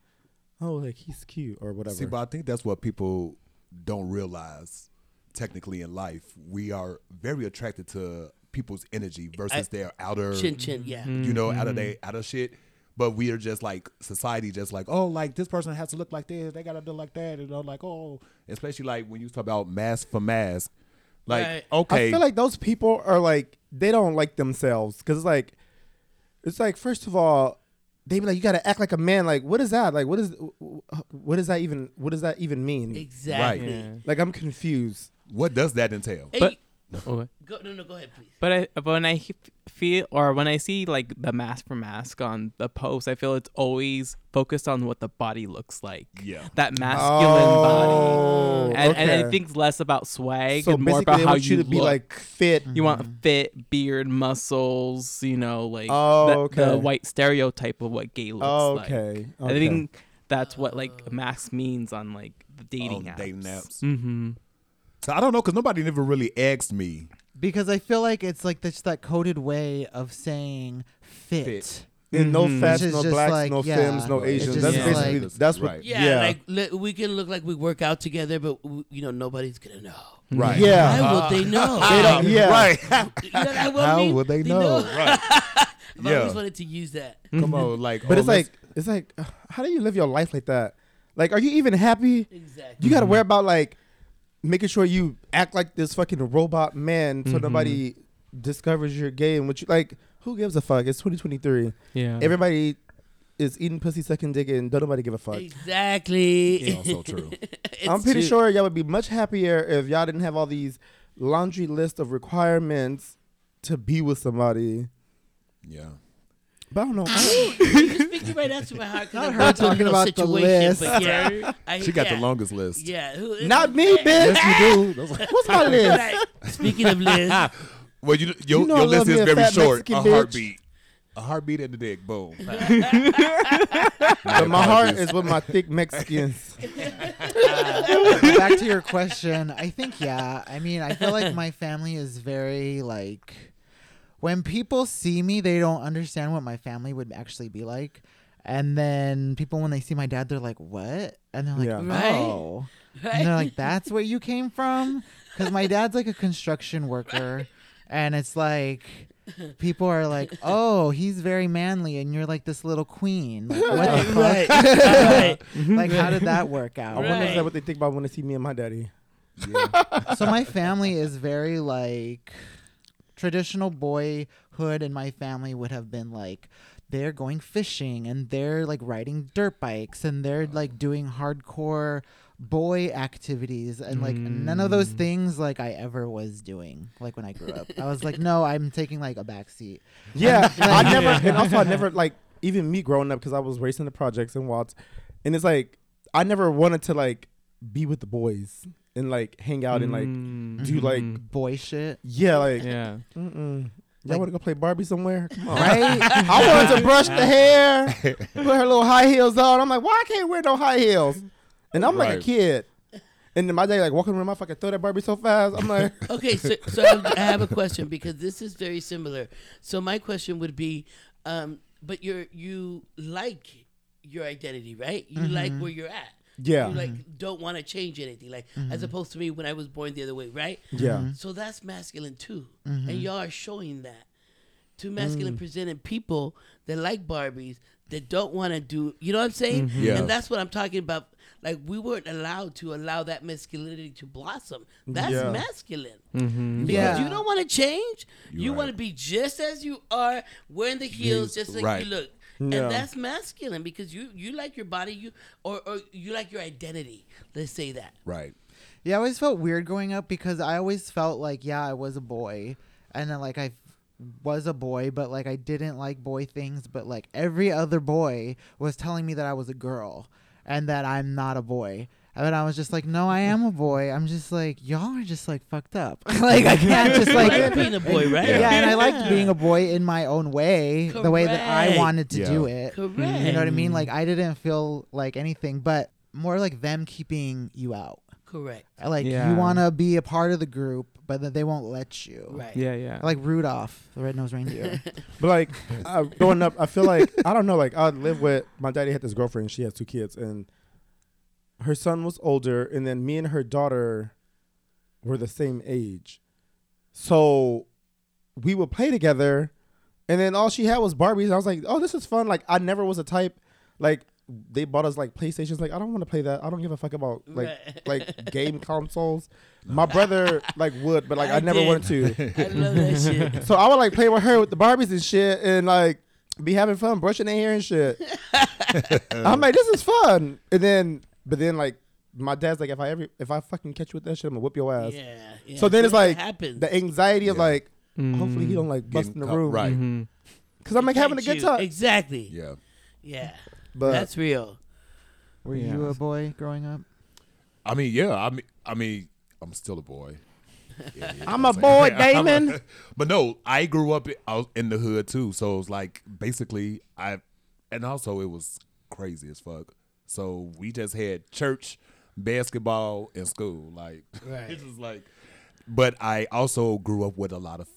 oh, like he's cute or whatever. See, but I think that's what people don't realize. Technically, in life, we are very attracted to people's energy versus I, their outer chin chin, yeah, you know, mm-hmm. out of their outer shit. But we are just like society, just like, oh, like this person has to look like this, they gotta do like that, and I'm like, oh, especially like when you talk about mask for mask. Like, right. okay. I feel like those people are like, they don't like themselves. Because it's like, it's like, first of all, they be like, you got to act like a man. Like, what is that? Like, what is, what is that even, what does that even mean? Exactly. Right. Yeah. Like, I'm confused. What does that entail? But, No. Okay. Go, no, no, go ahead, please. But, I, but when I feel or when I see like the mask for mask on the post, I feel it's always focused on what the body looks like. Yeah. That masculine oh, body. And, okay. and it thinks less about swag so and more about how you, you to be look. Like fit. You mm-hmm. want fit, beard, muscles, you know, like oh, the, okay. the white stereotype of what gay looks oh, okay. like. Okay. I think that's what like mask means on like the dating oh, apps. Dating apps. Mm-hmm. So I don't know, because nobody never really asked me. Because I feel like it's like this, that coded way of saying fit. fit. Mm-hmm. And no fats, no blacks, like, no yeah. femmes, no Asians. That's yeah. basically, like, that's what, right. Yeah, yeah. like le- we can look like we work out together, but, w- you know, nobody's going to know. Right. Yeah. How uh, will they know? They don't, yeah. Right. you know, how I mean, will they, they know? know? Right. I've yeah. always wanted to use that. Come on, like. But oh, it's like, it's like, uh, how do you live your life like that? Like, are you even happy? Exactly. You got to worry about, like, making sure you act like this fucking robot man so mm-hmm. nobody discovers you're gay and what you like. Who gives a fuck? It's twenty twenty-three. Yeah, everybody is eating pussy, sucking dick, and don't nobody give a fuck. Exactly. It's also true. it's I'm pretty true. sure y'all would be much happier if y'all didn't have all these laundry list of requirements to be with somebody. Yeah. But I don't know. I, you're speaking right after my heart. Not her talking about the list. Yeah, I, she got yeah. the longest list. Yeah. Who, Not me, bitch. Yes, you do. What's my list? Like, speaking of list. Well, you, your, you know your list is very short. Mexican a heartbeat. Bitch. A heartbeat and a dick. Boom. But my heart is with my thick Mexicans. uh, back to your question. I think, yeah. I mean, I feel like my family is very, like... When people see me, they don't understand what my family would actually be like. And then people, when they see my dad, they're like, what? And they're like, yeah. no. Right. Right. And they're like, that's where you came from? Because my dad's like a construction worker. And it's like, people are like, oh, he's very manly. And you're like this little queen. Like, what the right. fuck? Right. Like, how did that work out? I wonder right. what they think about when they see me and my daddy. Yeah. So my family is very like... Traditional boyhood in my family would have been like they're going fishing and they're like riding dirt bikes and they're like doing hardcore boy activities and like mm. none of those things like I ever was doing like when I grew up. I was like, no, I'm taking like a backseat. Yeah, I never and also I never like even me growing up because I was racing the projects and Waltz, and it's like I never wanted to like be with the boys. And like hang out and like mm-hmm. do like boy shit. Yeah, like yeah. Mm-mm. Y'all like, want to go play Barbie somewhere? Come on, right? I wanted to brush the hair, put her little high heels on. I'm like, why I can't wear no high heels? And I'm right. like a kid. And then my daddy like walking around my fucking throw that Barbie so fast. I'm like, okay, so so I have a question because this is very similar. So my question would be, um, but you're you like your identity, right? You mm-hmm. like where you're at. Yeah. You, like, mm-hmm. don't want to change anything. Like, mm-hmm. as opposed to me when I was born the other way, right? Yeah. Mm-hmm. So that's masculine, too. Mm-hmm. And y'all are showing that to masculine-presenting mm. people that like Barbies, that don't want to do... You know what I'm saying? Mm-hmm. Yeah. And that's what I'm talking about. Like, we weren't allowed to allow that masculinity to blossom. That's yeah. masculine. Mm-hmm. Because yeah. you don't want to change. You're you right. want to be just as you are, wearing the heels, yes. just like right. you look. Yeah. And that's masculine because you, you like your body, you or, or you like your identity. Let's say that. Right. Yeah, I always felt weird growing up because I always felt like, yeah, I was a boy. And then, like, I was a boy, but, like, I didn't like boy things. But, like, every other boy was telling me that I was a girl and that I'm not a boy. And I was just like, no, I am a boy. I'm just like, y'all are just like fucked up. Like I can't just like I like being a boy, right? Yeah, yeah, and I liked being a boy in my own way, Correct. the way that I wanted to yeah. do it. Correct. You know what I mean? Like I didn't feel like anything, but more like them keeping you out. Correct. Like yeah. you want to be a part of the group, but that they won't let you. Right. Yeah, yeah. Like Rudolph, the red-nosed reindeer. But like uh, growing up, I feel like I don't know. Like I lived with my daddy had this girlfriend. She has two kids and. Her son was older, and then me and her daughter were the same age. So we would play together, and then all she had was Barbies. I was like, oh, this is fun. Like, I never was a type. Like, they bought us, like, PlayStations. Like, I don't want to play that. I don't give a fuck about, like, like game consoles. My brother, like, would, but, like, I, I never did. wanted to. I love that shit. So I would, like, play with her with the Barbies and shit, and, like, be having fun, brushing their hair and shit. I'm like, this is fun. And then... But then, like, my dad's like, if I ever, if I fucking catch you with that shit, I'm gonna whip your ass. Yeah. yeah. So then it's like happens. the anxiety of yeah. like, mm-hmm. hopefully he don't like bust in the room, right? Mm-hmm. Cause I'm like having a good time. Exactly. Yeah. Yeah. But that's real. Were yeah. you a boy growing up? I mean, yeah. I mean, I mean, I'm still a boy. Yeah, yeah, I'm a boy, Damon. A, but no, I grew up in the hood too, so it was like basically I, and also it was crazy as fuck. So we just had church, basketball, and school. Like right. It was like, but I also grew up with a lot of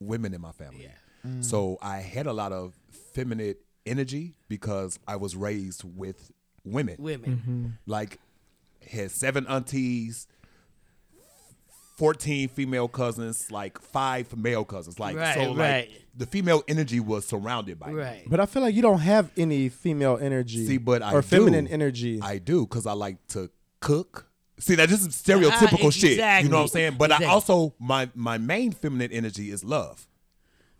women in my family, yeah. mm. so I had a lot of feminine energy because I was raised with women. Women, mm-hmm. like had seven aunties. fourteen female cousins, like five male cousins. Like right, so like right. the female energy was surrounded by right. me. But I feel like you don't have any female energy. See, but I or do. feminine energy. I do, because I like to cook. See, that this is stereotypical uh, exactly. shit. You know what I'm saying? But exactly. I also my my main feminine energy is love,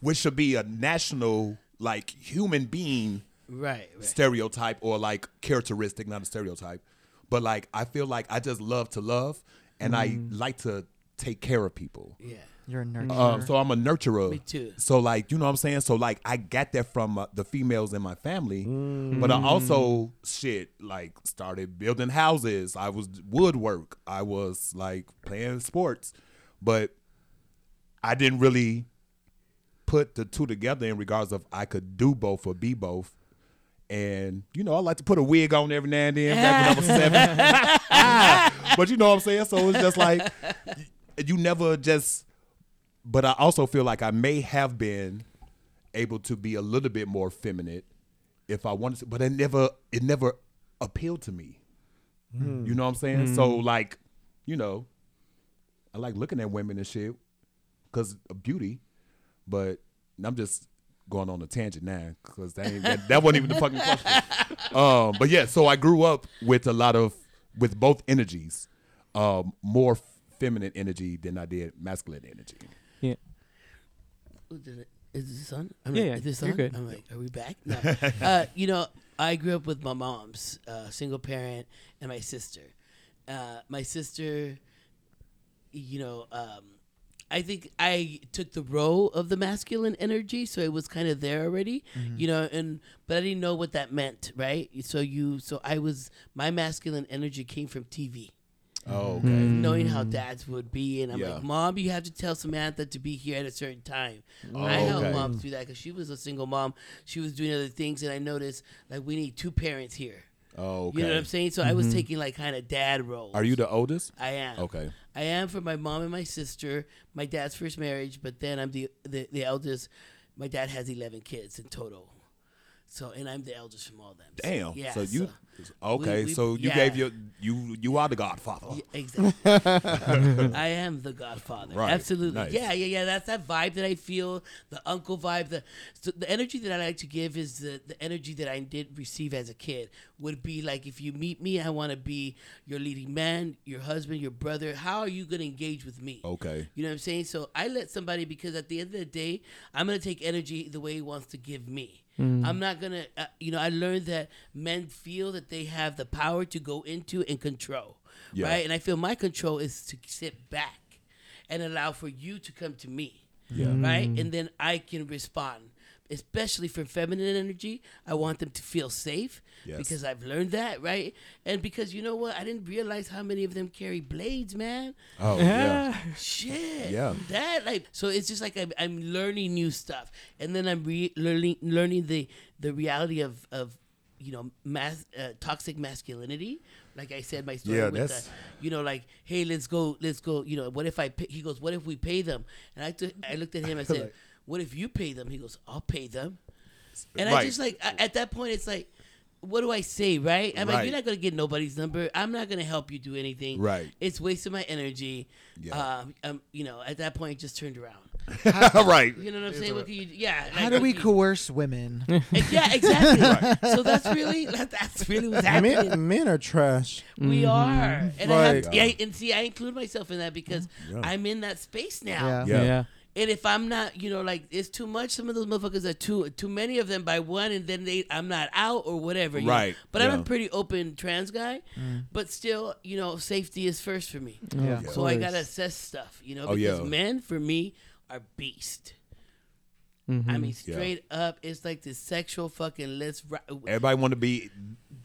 which should be a national like human being right, right. stereotype or like characteristic, not a stereotype. But like I feel like I just love to love and mm. I like to take care of people. Yeah. You're a nurturer. Um, so I'm a nurturer. Me too. So like, you know what I'm saying? So like I got that from uh, the females in my family, mm. but I also shit like started building houses. I was woodwork. I was like playing sports, but I didn't really put the two together in regards of I could do both or be both. And, you know, I like to put a wig on every now and then back when I was seven. But you know what I'm saying? So it's just like, you never just, but I also feel like I may have been able to be a little bit more feminine if I wanted to, but it never, it never appealed to me. Mm. You know what I'm saying? Mm. So like, you know, I like looking at women and shit because of beauty, but I'm just going on a tangent now because that, ain't, that, that wasn't even the fucking question. Um, but yeah, so I grew up with a lot of, with both energies, um, more feminine energy than I did masculine energy. Yeah. Is this on? I'm yeah, like, yeah. Is this on? You're good. I'm like, are we back? No. uh, you know, I grew up with my mom's uh, single parent and my sister. Uh, my sister, you know, um, I think I took the role of the masculine energy, so it was kind of there already, mm-hmm. you know. And but I didn't know what that meant, right? So you, so I was my masculine energy came from T V. Oh, okay. Mm. Knowing how dads would be, and I'm yeah. like, Mom, you have to tell Samantha to be here at a certain time. Oh, I helped okay. Mom through that because she was a single mom. She was doing other things, and I noticed like we need two parents here. Oh, okay. You know what I'm saying? So mm-hmm. I was taking like kind of dad roles. Are you the oldest? I am. Okay. I am for my mom and my sister. My dad's first marriage, but then I'm the the, the eldest. My dad has eleven kids in total. So and I'm the eldest from all them. Damn. So, yeah, so you so okay? We, we, so you yeah. gave your you you are the Godfather. Yeah, exactly. I am the Godfather. Right. Absolutely. Nice. Yeah, yeah, yeah. That's that vibe that I feel. The uncle vibe. The so the energy that I like to give is the the energy that I did receive as a kid would be like if you meet me, I want to be your leading man, your husband, your brother. How are you gonna engage with me? Okay. You know what I'm saying? So I let somebody because at the end of the day, I'm gonna take energy the way he wants to give me. Mm. I'm not going to, uh, you know, I learned that men feel that they have the power to go into and control, yeah. right? And I feel my control is to sit back and allow for you to come to me, yeah. right? And then I can respond, especially for feminine energy. I want them to feel safe yes. because I've learned that, right? And because, you know what? I didn't realize how many of them carry blades, man. Oh, yeah. yeah. Shit. Yeah. That, like, so it's just like I'm, I'm learning new stuff. And then I'm re- learning learning the, the reality of, of you know, mas- uh, toxic masculinity. Like I said, my story yeah, with the, you know, like, hey, let's go, let's go. You know, what if I pay? He goes, what if we pay them? And I, t- I looked at him and said, like, what if you pay them? He goes, I'll pay them. And right. I just like, I, at that point, it's like, what do I say, right? I'm right. like, you're not going to get nobody's number. I'm not going to help you do anything. Right. It's wasting my energy. Yeah. Um, um, you know, at that point, it just turned around. How, right. You know what I'm saying? What can you, yeah. Like, how do we coerce you, women? Yeah, exactly. Right. So that's really, that's really what's happening. Men, men are trash. We mm-hmm. are. And, right. I have to, yeah, and see, I include myself in that because yeah. I'm in that space now. Yeah. yeah. yeah. And if I'm not, you know, like, it's too much. Some of those motherfuckers are too too many of them by one, and then they I'm not out or whatever. You right. Know? But yeah. I'm a pretty open trans guy. Mm. But still, you know, safety is first for me. Oh, yeah. So I got to assess stuff, you know, because oh, yeah. men, for me, are beast. Mm-hmm. I mean, straight yeah. up, it's like this sexual fucking let's... Everybody want to be...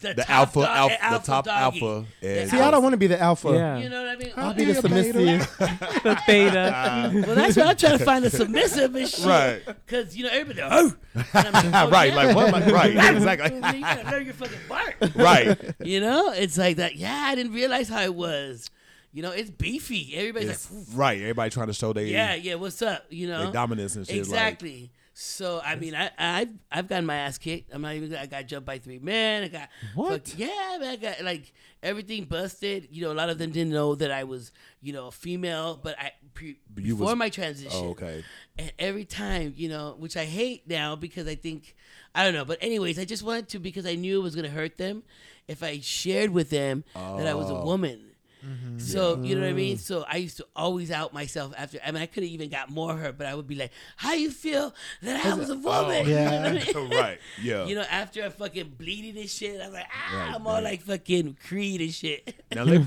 The, the alpha, dog, alpha, alpha, the top doggy. alpha. The See, alpha. I don't want to be the alpha. Yeah. You know what I mean? I'll, I'll be the submissive, the theta. Well, that's why I'm trying to find the submissive and shit. Right. Because, you know, everybody, oh. Like, oh right, yeah. like, what am I, right, exactly. You got to learn your fucking bark. Right. You know, it's like that, yeah, I didn't realize how it was. You know, it's beefy. Everybody's it's, like, oof. Right, everybody trying to show their... Yeah, yeah, what's up, you know? Their dominance and shit. Exactly. Like, so I mean I I've I've gotten my ass kicked. I'm not even I got jumped by three men. I got what? Fuck, yeah, man, I got like everything busted. You know, a lot of them didn't know that I was, you know, a female, but I pre, before was, my transition. Oh, okay. And every time, you know, which I hate now because I think I don't know, but anyways, I just wanted to because I knew it was gonna hurt them if I shared with them oh. that I was a woman. Mm-hmm. So yeah. you know what I mean? So I used to always out myself after. I mean, I could have even got more hurt, but I would be like, "How you feel that I was a woman?" Oh, yeah, you know what I mean? Right. Yeah. You know, after I fucking bleeded and shit, I was like, "Ah, right, I'm right. all like fucking Creed and shit." Now, let me,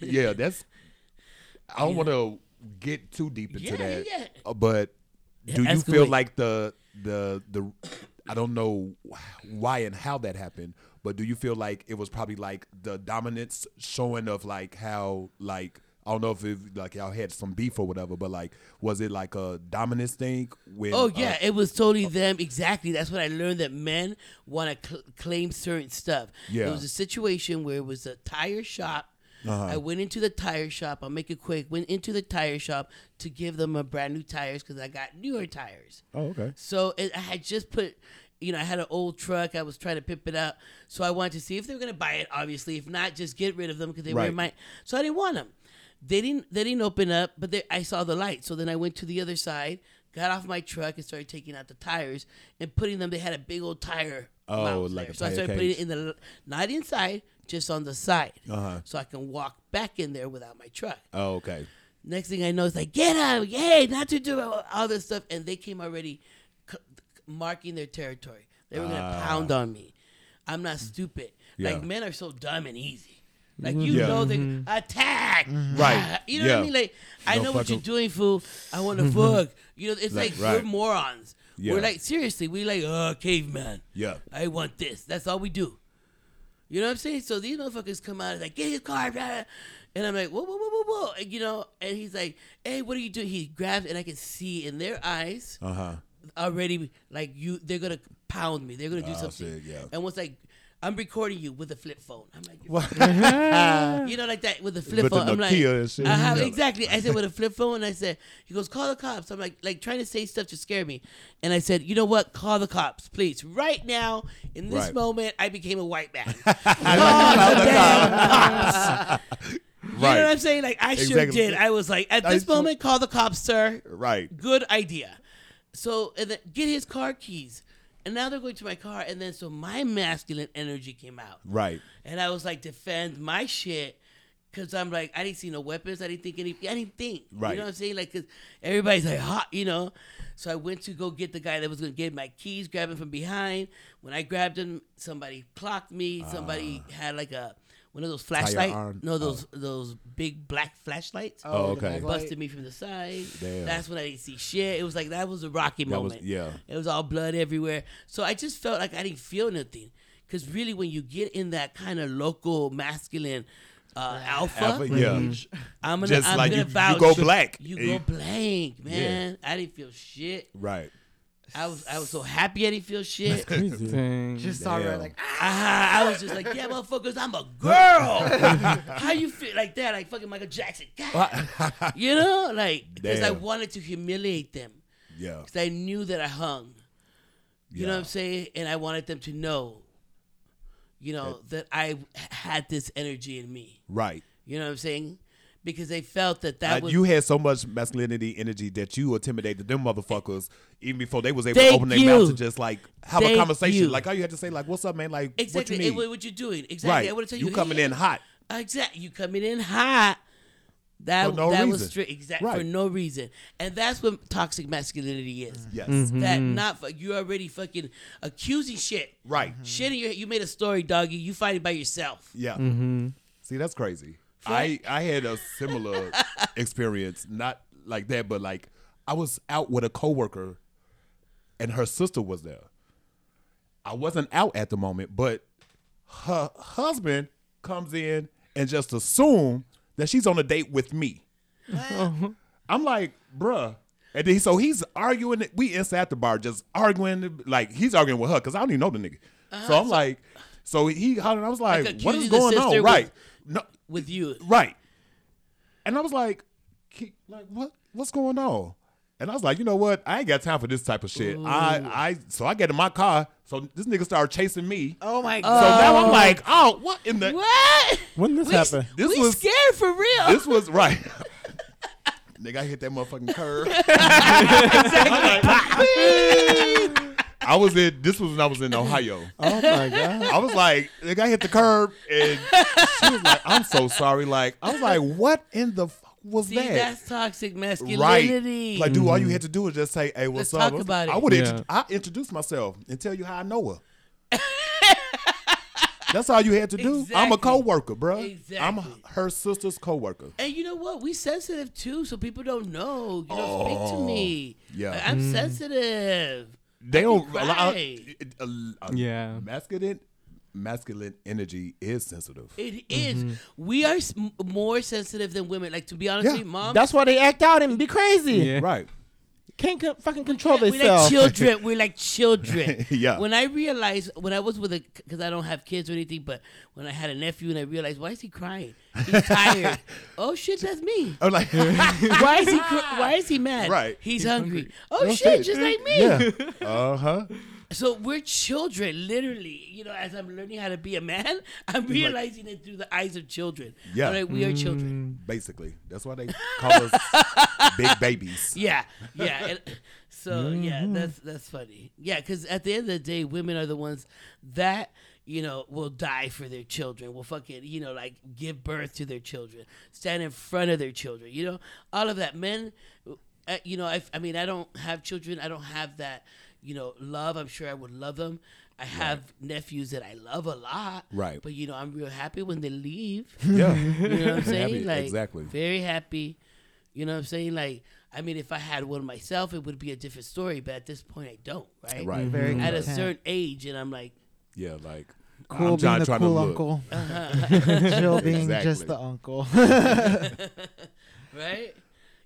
yeah, that's. I don't yeah. want to get too deep into yeah, that, yeah. Uh, but do yeah, you escalate. feel like the the the? I don't know why and how that happened. But do you feel like it was probably like the dominance showing of like how like I don't know if it, like y'all had some beef or whatever, but like was it like a dominance thing? When, oh yeah, uh, it was totally uh, them. Exactly. That's what I learned that men want to cl- claim certain stuff. Yeah. It was a situation where it was a tire shop. Uh-huh. I went into the tire shop. I'll make it quick. Went into the tire shop to give them a brand new tires because I got newer tires. Oh okay. So it, I had just put. You know, I had an old truck. I was trying to pimp it out. So I wanted to see if they were going to buy it, obviously. If not, just get rid of them because they right. were mine. So I didn't want them. They didn't They didn't open up, but they, I saw the light. So then I went to the other side, got off my truck, and started taking out the tires and putting them. They had a big old tire. Oh, like there. a tire So I started cage. putting it in the, not inside, just on the side. Uh-huh. So I can walk back in there without my truck. Oh, okay. Next thing I know, it's like, get out, yay, not to do all this stuff. And they came already... marking their territory. They were going to uh, pound on me. I'm not stupid. Yeah. Like, men are so dumb and easy. Like, you yeah. know, they attack. Right. You know yeah. what I mean? Like, no I know what you're doing, fool. I want to fuck. You know, it's like, like right. we're morons. Yeah. We're like, seriously, we're like, oh, caveman. Yeah. I want this. That's all we do. You know what I'm saying? So these motherfuckers come out and like, get his car, blah, blah. And I'm like, whoa, whoa, whoa, whoa, whoa. And, you know, and he's like, hey, what are you doing? He grabs, and I can see in their eyes. Uh-huh. Already, like you, they're gonna pound me. They're gonna do oh, something. Shit, yeah. And once like, I'm recording you with a flip phone. I'm like, you know, like that with a flip with phone. The I'm like, I have, exactly. I said with a flip phone. And I said, he goes, call the cops. I'm like, like trying to say stuff to scare me. And I said, you know what? Call the cops, please, right now. In this right. moment, I became a white man. Call the damn cops. You right. know what I'm saying? Like I exactly. sure did. I was like, at this I, moment, call the cops, sir. Right. Good idea. So, and then get his car keys. And now they're going to my car. And then, so my masculine energy came out. Right. And I was like, defend my shit. Because I'm like, I didn't see no weapons. I didn't think anything. I didn't think. Right. You know what I'm saying? Like, because everybody's like, hot, you know. So I went to go get the guy that was going to get my keys, grab him from behind. When I grabbed him, somebody clocked me. Uh, somebody had like a, one of those flashlights. No, those oh. those big black flashlights. Oh, okay. Busted me from the side. Damn. That's when I didn't see shit. It was like, that was a rocky that moment. Was, yeah. It was all blood everywhere. So I just felt like I didn't feel nothing. Because really, when you get in that kind of local masculine Uh, alpha, alpha yeah. I'm gonna, just I'm like gonna you, vouch. You go black, you go blank, man. Yeah. I didn't feel shit. Right. I was I was so happy I didn't feel shit. Dang, just saw her like ah. I was just like, yeah, motherfuckers, I'm a girl. How you feel like that? Like fucking Michael Jackson. You know, like because I wanted to humiliate them. Yeah. Because I knew that I hung. You yeah. know what I'm saying? And I wanted them to know. You know, that I had this energy in me. Right. You know what I'm saying? Because they felt that that uh, was... You had so much masculinity energy that you intimidated them motherfuckers even before they was able Thank to open their mouth to just, like, have Thank a conversation. You. Like, all you had to say, like, what's up, man? Like, exactly. what you need? Exactly. What you doing? Exactly. Right. I want to tell you. You coming hey, in hot. Exactly. You coming in hot. That, for no that reason. was strict, exactly right. for no reason, and that's what toxic masculinity is. Yes, mm-hmm. that not for, you're already fucking accusing shit. Right, mm-hmm. shit in your you made a story, doggy. You fight it by yourself. Yeah, mm-hmm. see that's crazy. I I had a similar experience, not like that, but like I was out with a coworker, and her sister was there. I wasn't out at the moment, but her husband comes in and just assumed that she's on a date with me. Uh-huh. I'm like, bruh. And then, so he's arguing. We inside the bar just arguing. Like, he's arguing with her because I don't even know the nigga. Uh-huh. So I'm so, like, so he hollered. I was like, like what is going on? With, right. No, with you. Right. And I was like, like what? what's going on? And I was like, you know what? I ain't got time for this type of shit. Ooh. I, I, so I get in my car. So this nigga started chasing me. Oh my god! So now I'm like, oh, what in the? What? When did this we, happen? This we was scared for real. This was right. Nigga, I hit that motherfucking curve. I was in. This was when I was in Ohio. Oh my god! I was like, nigga, I hit the curb, and she was like, I'm so sorry. Like, I was like, what in the? Was See, that? That's toxic masculinity. Right. Like, dude, mm-hmm. all you had to do was just say, hey, what's Let's up? Talk about I would yeah. intro- I introduce myself and tell you how I know her. That's all you had to do. Exactly. I'm a coworker, bro. Exactly. I'm her sister's coworker. And you know what? We sensitive, too, so people don't know. You don't oh, speak to me. Yeah. Like, I'm mm. sensitive. They don't. A lot, yeah. Masculine. Masculine energy is sensitive. It is. Mm-hmm. We are s- more sensitive than women. Like, to be honest yeah. with you, mom. That's why they act out and be crazy. Yeah. Right. Can't co- fucking control themselves. We're like children. We're like children. yeah. When I realized, when I was with a, because I don't have kids or anything, but when I had a nephew and I realized, why is he crying? He's tired. Oh, shit, that's me. I'm like, why is he cr- Why is he mad? Right. He's, He's hungry. hungry. Oh, no shit, shit, just like me. Yeah. Uh-huh. So we're children, literally. You know, as I'm learning how to be a man, I'm realizing like, it through the eyes of children. Yeah. Like, we mm. are children. Basically. That's why they call us big babies. Yeah. Yeah. And so, mm-hmm. yeah, that's that's funny. Yeah, because at the end of the day, women are the ones that, you know, will die for their children, will fucking, you know, like give birth to their children, stand in front of their children, you know, all of that. Men, uh, you know, I, I mean, I don't have children. I don't have that. You know, love, I'm sure I would love them. I have right. nephews that I love a lot. Right. But, you know, I'm real happy when they leave. Yeah. You know what I'm saying? Happy, like, exactly. Very happy. You know what I'm saying? Like, I mean, if I had one myself, it would be a different story. But at this point, I don't, right? Right. Mm-hmm. At a certain age, and I'm like. Yeah, like. Cool I'm being the trying cool to uncle. Uh-huh. Jill being exactly. just the uncle. Right?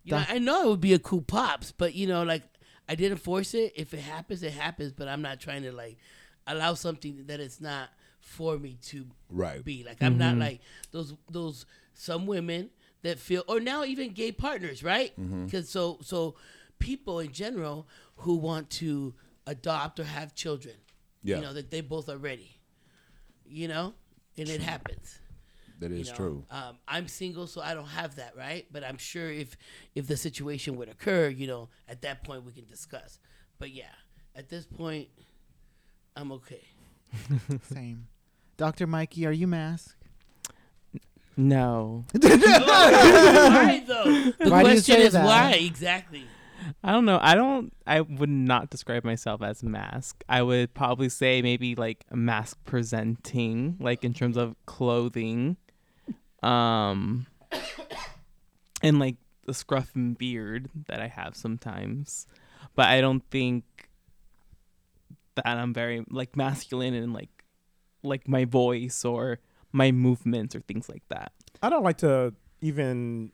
You know, I know it would be a cool pops, but, you know, like. I didn't force it. If it happens, it happens. But I'm not trying to like allow something that it's not for me to right. be. Like I'm mm-hmm. not like those those some women that feel, or now even gay partners, right? Because mm-hmm. so so people in general who want to adopt or have children, yeah. you know that they both are ready, you know, and it happens. That is you know, true. Um, I'm single, so I don't have that, right? But I'm sure if if the situation would occur, you know, at that point we can discuss. But yeah, at this point, I'm okay. Same. Doctor Mikey, are you masked? No. no. Why though? The why question is that? Why exactly? I don't know. I don't. I would not describe myself as mask. I would probably say maybe like mask presenting, like in terms of clothing. Um, and like the scruff and beard that I have sometimes, but I don't think that I'm very like masculine in like like my voice or my movements or things like that. I don't like to even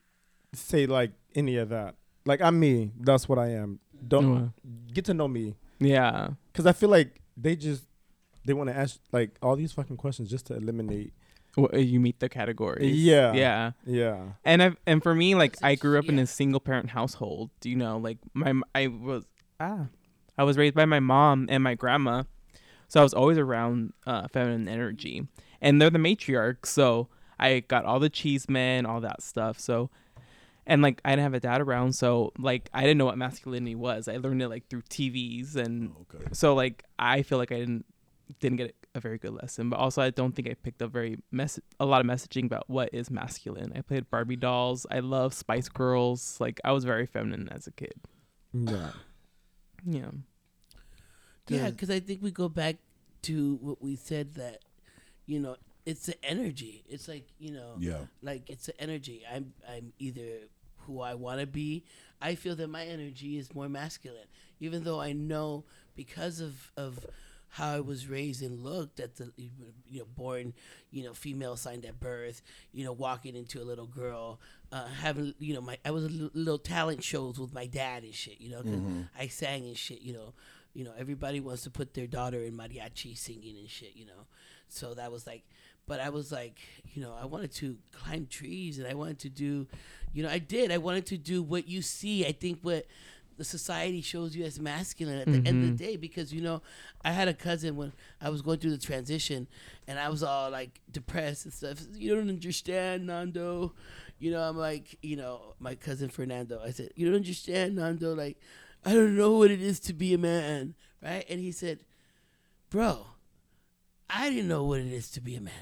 say like any of that. Like I'm me. That's what I am. Don't mm. get to know me. Yeah, because I feel like they just they want to ask like all these fucking questions just to eliminate. Well, you meet the categories. Yeah, yeah, yeah. And I and for me, like I grew up yeah. in a single parent household. You know, like my I was ah, I was raised by my mom and my grandma, so I was always around uh, feminine energy, and they're the matriarch. So I got all the cheese men, all that stuff. So. And, like, I didn't have a dad around, so, like, I didn't know what masculinity was. I learned it, like, through T Vs. And okay. so, like, I feel like I didn't didn't get a very good lesson, but also I don't think I picked up very mess a lot of messaging about what is masculine. I played Barbie dolls. I love Spice Girls. Like, I was very feminine as a kid. Yeah. Yeah. Yeah, because I think we go back to what we said, that, you know, it's the energy. It's like, you know, yeah. like it's the energy. I'm I'm either who I want to be. I feel that my energy is more masculine, even though I know because of of how I was raised and looked at the, you know, born, you know, female signed at birth, you know, walking into a little girl, uh, having, you know, my, I was a l- little talent shows with my dad and shit, you know, 'cause mm-hmm. I sang and shit, you know, you know, everybody wants to put their daughter in mariachi singing and shit, you know, so that was like, but I was like, you know, I wanted to climb trees and I wanted to do, you know, I did, I wanted to do what you see, I think what, the society shows you as masculine at the mm-hmm. end of the day, because, you know, I had a cousin when I was going through the transition and I was all like depressed and stuff. You don't understand, Nando. You know, I'm like, you know, my cousin Fernando, I said, you don't understand, Nando. Like, I don't know what it is to be a man. Right. And he said, bro, I didn't know what it is to be a man.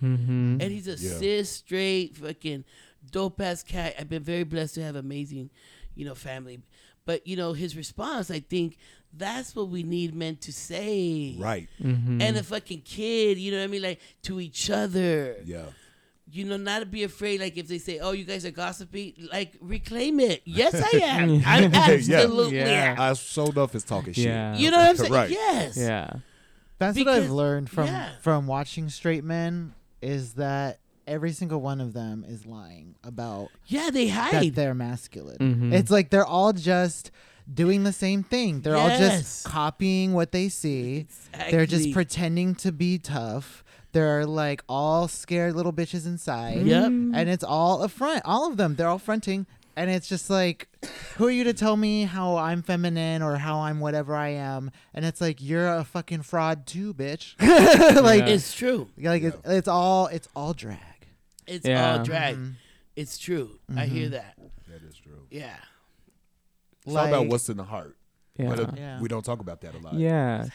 Mm-hmm. And he's a yeah. cis, straight, fucking dope ass cat. I've been very blessed to have amazing, you know, family. But, you know, his response, I think that's what we need men to say. Right. Mm-hmm. And a fucking kid, you know what I mean? Like, to each other. Yeah. You know, not to be afraid. Like, if they say, oh, you guys are gossipy, like, reclaim it. Yes, I am. I'm absolutely. Yeah. I so enough is talking yeah. shit. You know what I'm saying? Right. Yes. Yeah. That's because, what I've learned from yeah. from watching straight men is that every single one of them is lying about yeah they hide that they're masculine. Mm-hmm. It's like they're all just doing the same thing. They're yes. all just copying what they see. Exactly. They're just pretending to be tough. They're like all scared little bitches inside. Yep. And it's all a front. All of them. They're all fronting. And it's just like, who are you to tell me how I'm feminine or how I'm whatever I am? And it's like, you're a fucking fraud too, bitch. Like, yeah. it's true. Like yeah. it's, it's all it's all drag. It's yeah. all drag. Mm-hmm. It's true. Mm-hmm. I hear that. That is true. Yeah. It's like, all about what's in the heart. Yeah. But, uh, yeah. we don't talk about that a lot. Yeah.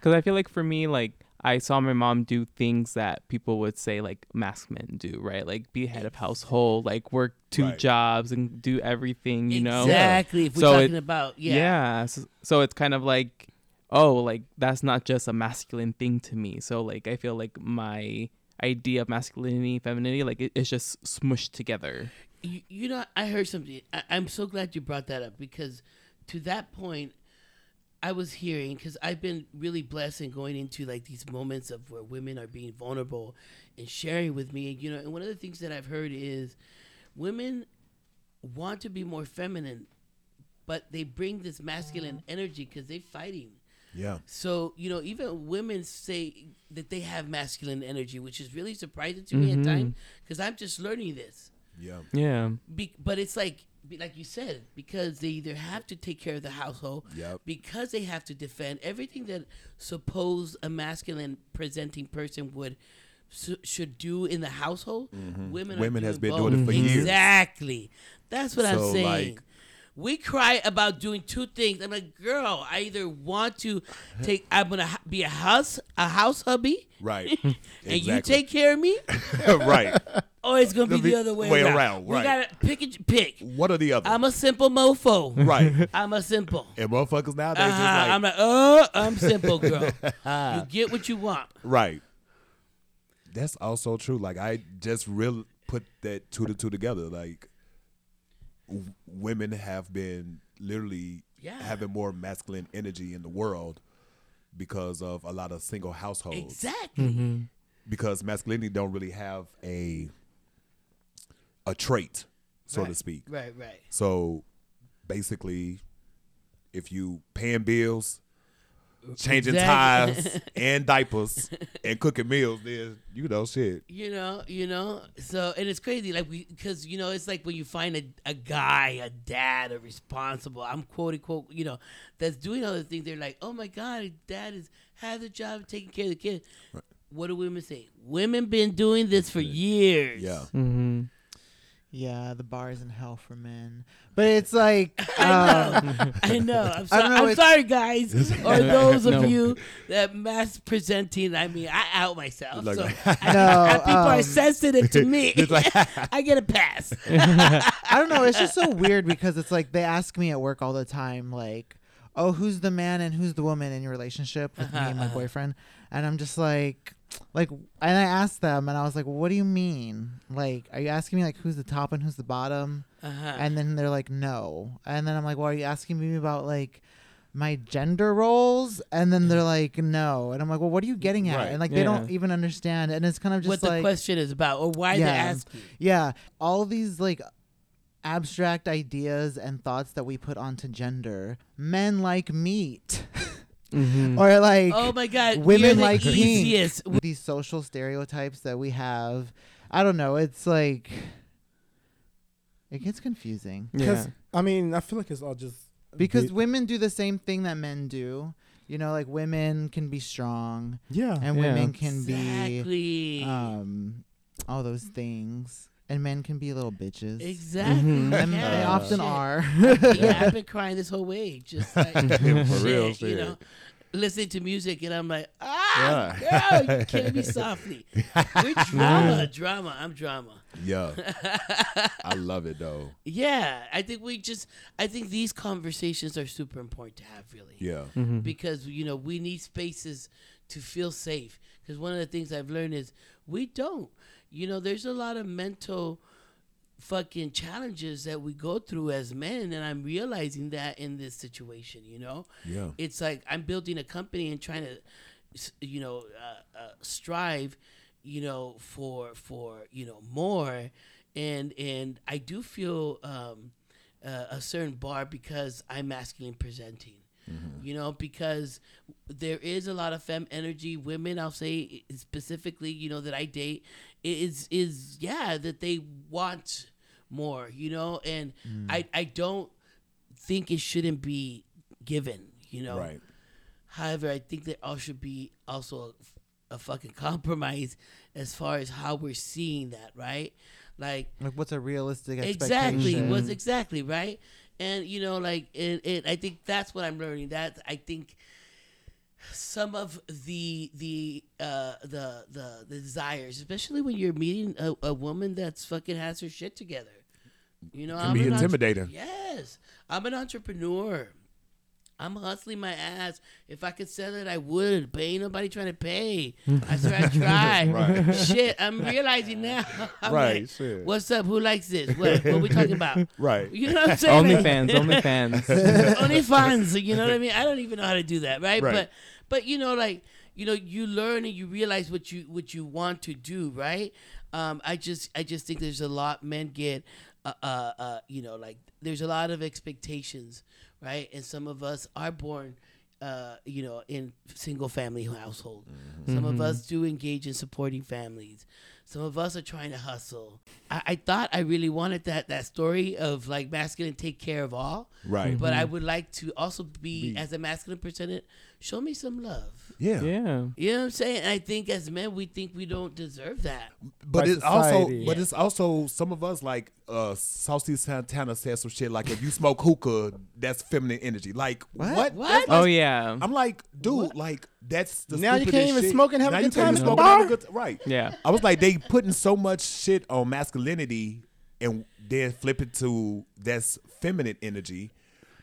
Because I feel like for me, like, I saw my mom do things that people would say, like, masked men do, right? Like, be head of household, like, work two right. jobs and do everything, you know? Exactly. If we're so talking it, about, yeah. Yeah. So, so it's kind of like, oh, like, that's not just a masculine thing to me. So, like, I feel like my idea of masculinity, femininity, like it, it's just smushed together. You, you know, I heard something. I, I'm so glad you brought that up, because to that point, I was hearing, because I've been really blessed in going into like these moments of where women are being vulnerable and sharing with me. You know, and one of the things that I've heard is women want to be more feminine, but they bring this masculine energy because they're fighting. Yeah. So, you know, even women say that they have masculine energy, which is really surprising to mm-hmm. me at times, because I'm just learning this. Yeah. Yeah. Be- but it's like, like you said, because they either have to take care of the household, yep. because they have to defend everything that suppose a masculine presenting person would su- should do in the household. Mm-hmm. Women, women has been both. doing it for exactly. years. Exactly. That's what so, I'm saying. Like, we cry about doing two things. I'm like, girl, I either want to take, I'm going to be a house, a house hubby. Right. And exactly. you take care of me. Right. Or it's going to be the, the other way, way around. around. Right. We got to pick and pick. What are the other? I'm a simple mofo. Right. I'm a simple. And motherfuckers nowadays uh-huh. just like. I'm like, oh, I'm simple, girl. You get what you want. Right. That's also true. Like, I just really put that two to two together. Like, women have been literally yeah. having more masculine energy in the world because of a lot of single households. Exactly. Mm-hmm. Because masculinity don't really have a a trait, so right. to speak. Right, right. So basically, if you paying bills, changing exactly. ties and diapers and cooking meals, then you know shit. You know, you know. So, and it's crazy, like we, because you know, it's like when you find a, a guy, a dad, a responsible. I'm quoting quote, you know, that's doing all the things. They're like, oh my god, dad is has a job taking care of the kid. Right. What do women say? Women been doing this for years. Yeah. Mm-hmm. Yeah, the bar is in hell for men. But it's like... I um, know. I know. I'm, so, I know, I'm sorry, guys. Or those no. of you that mass presenting, I mean, I out myself. Like, so like, I, no, I, I, people um, are sensitive to me. Like, I get a pass. I don't know. It's just so weird because it's like they ask me at work all the time, like, oh, who's the man and who's the woman in your relationship with uh-huh, me and my uh-huh. boyfriend? And I'm just like... Like, and I asked them, and I was like, well, what do you mean? Like, are you asking me, like, who's the top and who's the bottom? Uh-huh. And then they're like, no. And then I'm like, well, are you asking me about, like, my gender roles? And then they're like, no. And I'm like, well, what are you getting at? Right. And, like, yeah. they don't even understand. And it's kind of just what like. What the question is about or why yeah, they ask you. Yeah. All these, like, abstract ideas and thoughts that we put onto gender. Men like meat. Mm-hmm. Or like, oh my God, women like easiest. Pink. These social stereotypes that we have, I don't know. It's like it gets confusing. Yeah, I mean, I feel like it's all just because be- women do the same thing that men do. You know, like women can be strong. Yeah, and yeah. women can exactly. be um all those things. And men can be little bitches. Exactly. Mm-hmm. And yeah, they often shit. Are. Yeah, I've been crying this whole way. Just like, for shit, real, shit. You know, listening to music, and I'm like, ah, yeah. girl, you kidding me softly. We're drama, drama. I'm drama. Yeah. I love it, though. Yeah. I think we just, I think these conversations are super important to have, really. Yeah. Mm-hmm. Because, you know, we need spaces to feel safe. Because one of the things I've learned is we don't. You know, there's a lot of mental fucking challenges that we go through as men, and I'm realizing that in this situation, you know? Yeah. It's like I'm building a company and trying to, you know, uh, uh, strive, you know, for, for you know, more. And and I do feel um, uh, a certain bar because I'm masculine presenting. Mm-hmm. You know, because there is a lot of femme energy. Women, I'll say specifically, you know, that I date is, is yeah, that they want more, you know, and mm. I, I don't think it shouldn't be given, you know. Right. However, I think that all should be also a, a fucking compromise as far as how we're seeing that, right? Like, like what's a realistic expectation? Exactly, what's exactly, right? And, you know, like, it, it, I think that's what I'm learning. That I think some of the the uh, the, the the desires, especially when you're meeting a, a woman that's fucking has her shit together, you know, can I'm be intimidating. Entre- yes, I'm an entrepreneur. I'm hustling my ass. If I could sell it, I would. But ain't nobody trying to pay. I swear I tried. Right. Shit, I'm realizing now. I'm right. Like, shit. What's up? Who likes this? What? What we talking about? Right. You know what I'm saying? Only fans. Only fans. Only fans. You know what I mean? I don't even know how to do that. Right? right. But, but you know, like, you know, you learn and you realize what you what you want to do. Right. Um. I just I just think there's a lot men get. Uh. Uh. uh you know, like there's a lot of expectations. Right, and some of us are born, uh, you know, in single family household. Mm-hmm. Some of us do engage in supporting families. Some of us are trying to hustle. I, I thought I really wanted that that story of like masculine take care of all. Right, but mm-hmm. I would like to also be, be as a masculine person. Show me some love. Yeah, yeah. You know what I'm saying? And I think as men, we think we don't deserve that. But By it's society. also, yeah. but it's also some of us like uh, Saucy Santana said some shit like if you smoke hookah, that's feminine energy. Like what? What? what? Oh yeah. I'm like, dude, what? like that's the now you can't even shit. smoke and have now a good time at the bar. Good t- right. Yeah. I was like, they putting so much shit on masculinity and then flip it to that's feminine energy.